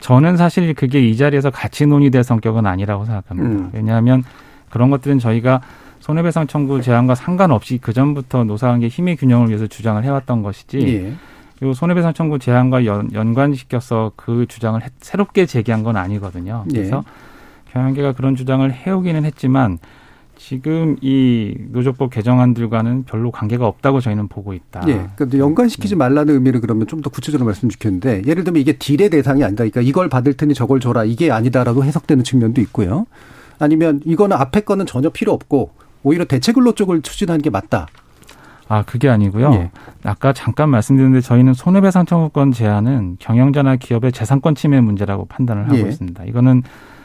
저는 사실 그게 이 자리에서 같이 논의될 성격은 아니라고 생각합니다. 왜냐하면 그런 것들은 저희가 손해배상 청구 제한과 상관없이 그전부터 노사관계 힘의 균형을 위해서 주장을 해왔던 것이지 예. 이 손해배상 청구 제한과 연관시켜서 그 주장을 새롭게 제기한 건 아니거든요. 그래서 예. 경영계가 그런 주장을 해오기는 했지만 지금 이 노조법 개정안들과는 별로 관계가 없다고 저희는 보고 있다. 예, 그러니까 연관시키지 말라는 의미를 그러면 좀 더 구체적으로 말씀드렸는데 예를 들면 이게 딜의 대상이 아니다. 그러니까 이걸 받을 테니 저걸 줘라. 이게 아니다라고 해석되는 측면도 있고요. 아니면 이거는 앞에 거는 전혀 필요 없고 오히려 대체근로 쪽을 추진하는 게 맞다. 아, 그게 아니고요. 예. 아까 잠깐 말씀드렸는데 저희는 손해배상 청구권 제한은 경영자나 기업의 재산권 침해 문제라고 판단을 하고 예. 있습니다. 이거는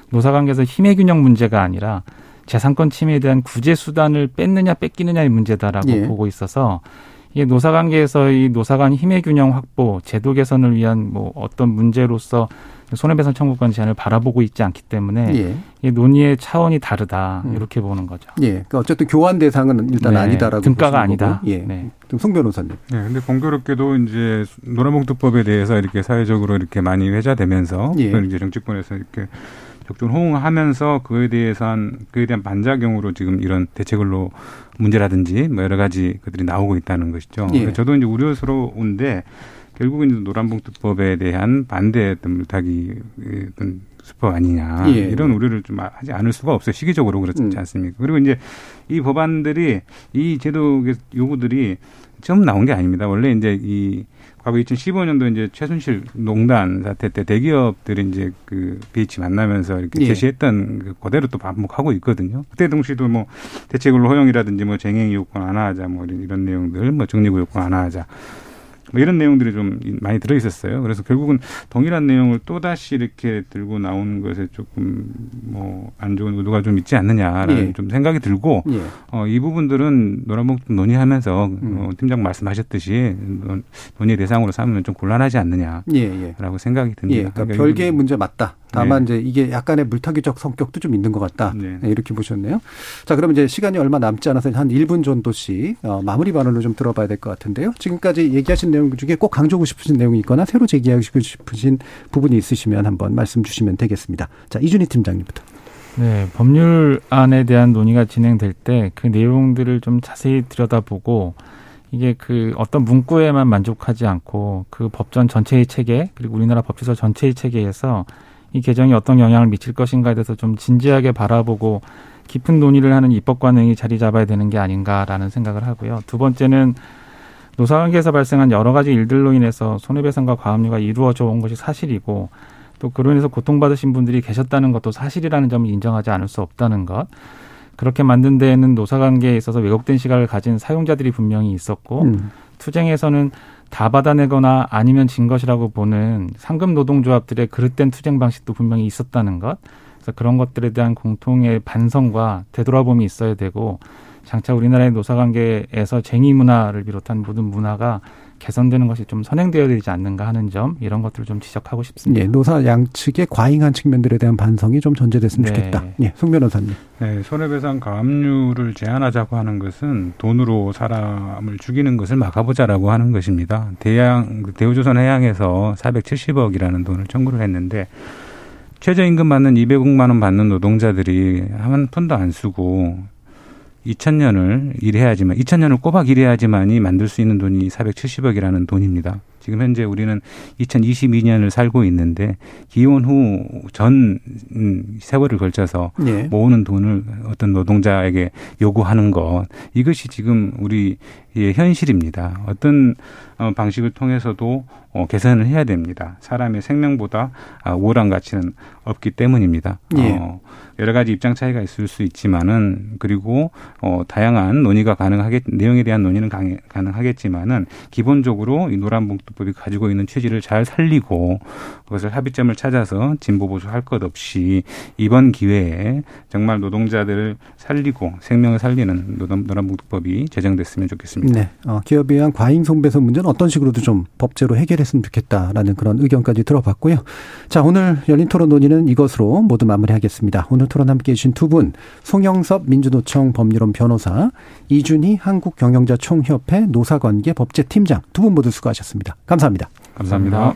노사관계에서 힘의 균형 문제가 아니라 재산권 침해에 대한 구제 수단을 뺐느냐 뺏기느냐의 문제다라고 예. 보고 있어서 이게 노사관계에서 이 노사간 힘의 균형 확보, 제도 개선을 위한 뭐 어떤 문제로서 손해배상 청구권 제한을 바라보고 있지 않기 때문에 예. 이 논의의 차원이 다르다 이렇게 보는 거죠. 예, 그러니까 어쨌든 교환 대상은 일단 네. 아니다라고 등가가 아니다. 예, 네. 그럼 송 변호사님. 네, 근데 공교롭게도 이제 노란봉투법에 대해서 이렇게 사회적으로 이렇게 많이 회자되면서 예. 그걸 이제 정치권에서 이렇게 적극 호응하면서 그에 대한 반작용으로 지금 이런 대체근로 문제라든지 뭐 여러 가지 것들이 나오고 있다는 것이죠. 예. 저도 이제 우려스러운데 결국은 노란봉투법에 대한 반대 물타기 수법 아니냐 예. 이런 우려를 좀 하지 않을 수가 없어요. 시기적으로 그렇지 않습니까? 그리고 이제 이 법안들이 이 제도 요구들이 처음 나온 게 아닙니다. 원래 이제 이 과거 2015년도 이제 최순실 농단 사태 때 대기업들이 이제 그 BH 만나면서 이렇게 제시했던 예. 그대로 또 반복하고 있거든요. 그때 동시도 뭐 대체근로 허용이라든지 뭐 쟁행이 요건 완화하자 뭐 이런 내용들, 뭐 정리구 요건 완화하자 뭐 이런 내용들이 좀 많이 들어 있었어요. 그래서 결국은 동일한 내용을 또 다시 이렇게 들고 나온 것에 조금 뭐 안 좋은 의도가 좀 있지 않느냐라는 예. 좀 생각이 들고 예. 이 부분들은 노란봉투 논의하면서 팀장 말씀하셨듯이 논의 대상으로 삼으면 좀 곤란하지 않느냐라고 예. 생각이 듭니다. 예. 그러니까 별개의 문제 맞다. 다만 예. 이제 이게 약간의 물타기적 성격도 좀 있는 것 같다. 예. 네, 이렇게 보셨네요. 자, 그럼 이제 시간이 얼마 남지 않아서 한 1분 정도씩 마무리 발언을 좀 들어봐야 될 것 같은데요. 지금까지 얘기하신 내용 중에 꼭 강조하고 싶으신 내용이 있거나 새로 제기하고 싶으신 부분이 있으시면 한번 말씀 주시면 되겠습니다. 자, 이준희 팀장님부터. 네, 법률안에 대한 논의가 진행될 때 그 내용들을 좀 자세히 들여다보고 이게 그 어떤 문구에만 만족하지 않고 그 법전 전체의 체계 그리고 우리나라 법질서 전체의 체계에서 이 개정이 어떤 영향을 미칠 것인가에 대해서 좀 진지하게 바라보고 깊은 논의를 하는 입법관행이 자리 잡아야 되는 게 아닌가라는 생각을 하고요. 두 번째는 노사관계에서 발생한 여러 가지 일들로 인해서 손해배상과 과압류가 이루어져 온 것이 사실이고 또 그로 인해서 고통받으신 분들이 계셨다는 것도 사실이라는 점을 인정하지 않을 수 없다는 것. 그렇게 만든 데에는 노사관계에 있어서 왜곡된 시각을 가진 사용자들이 분명히 있었고 투쟁에서는 다 받아내거나 아니면 진 것이라고 보는 상급 노동조합들의 그릇된 투쟁 방식도 분명히 있었다는 것. 그래서 그런 것들에 대한 공통의 반성과 되돌아봄이 있어야 되고 장차 우리나라의 노사관계에서 쟁의 문화를 비롯한 모든 문화가 개선되는 것이 좀 선행되어야 되지 않는가 하는 점 이런 것들을 좀 지적하고 싶습니다. 예, 노사 양측의 과잉한 측면들에 대한 반성이 좀 전제됐으면 네. 좋겠다. 예, 송 변호사님. 네, 손해배상 가압류를 제한하자고 하는 것은 돈으로 사람을 죽이는 것을 막아보자라고 하는 것입니다. 대우조선해양에서 470억이라는 돈을 청구를 했는데 최저임금 받는 200억만 원 받는 노동자들이 한 푼도 안 쓰고 2000년을 꼬박 일해야지만이 만들 수 있는 돈이 470억이라는 돈입니다. 지금 현재 우리는 2022년을 살고 있는데 기혼 후 전 세월을 걸쳐서 예. 모으는 돈을 어떤 노동자에게 요구하는 것. 이것이 지금 우리의 현실입니다. 어떤 방식을 통해서도 개선을 해야 됩니다. 사람의 생명보다 우월한 가치는 없기 때문입니다. 예. 여러 가지 입장 차이가 있을 수 있지만은 그리고 다양한 논의가 내용에 대한 논의는 가능하겠지만은 기본적으로 이 노란봉투법이 가지고 있는 취지를 잘 살리고 그것을 합의점을 찾아서 진보 보수할 것 없이 이번 기회에 정말 노동자들을 살리고 생명을 살리는 노란봉투법이 제정됐으면 좋겠습니다. 네, 기업에 의한 과잉 손배소 문제는 어떤 식으로도 좀 법제로 해결했으면 좋겠다라는 그런 의견까지 들어봤고요. 자, 오늘 열린토론 논의는 이것으로 모두 마무리하겠습니다. 오늘 토론 함께해 주신 두 분, 송영섭 민주노총 법률원 변호사, 이준희 한국경영자총협회 노사관계 법제팀장 두 분 모두 수고하셨습니다. 감사합니다. 감사합니다.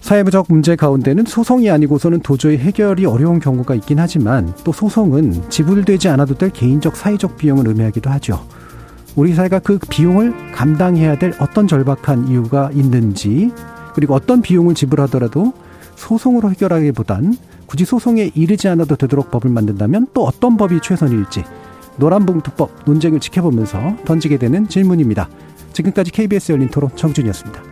사회적 문제 가운데는 소송이 아니고서는 도저히 해결이 어려운 경우가 있긴 하지만 또 소송은 지불되지 않아도 될 개인적 사회적 비용을 의미하기도 하죠. 우리 사회가 그 비용을 감당해야 될 어떤 절박한 이유가 있는지 그리고 어떤 비용을 지불하더라도 소송으로 해결하기보단 굳이 소송에 이르지 않아도 되도록 법을 만든다면 또 어떤 법이 최선일지 노란봉투법 논쟁을 지켜보면서 던지게 되는 질문입니다. 지금까지 KBS 열린토론 정준이었습니다.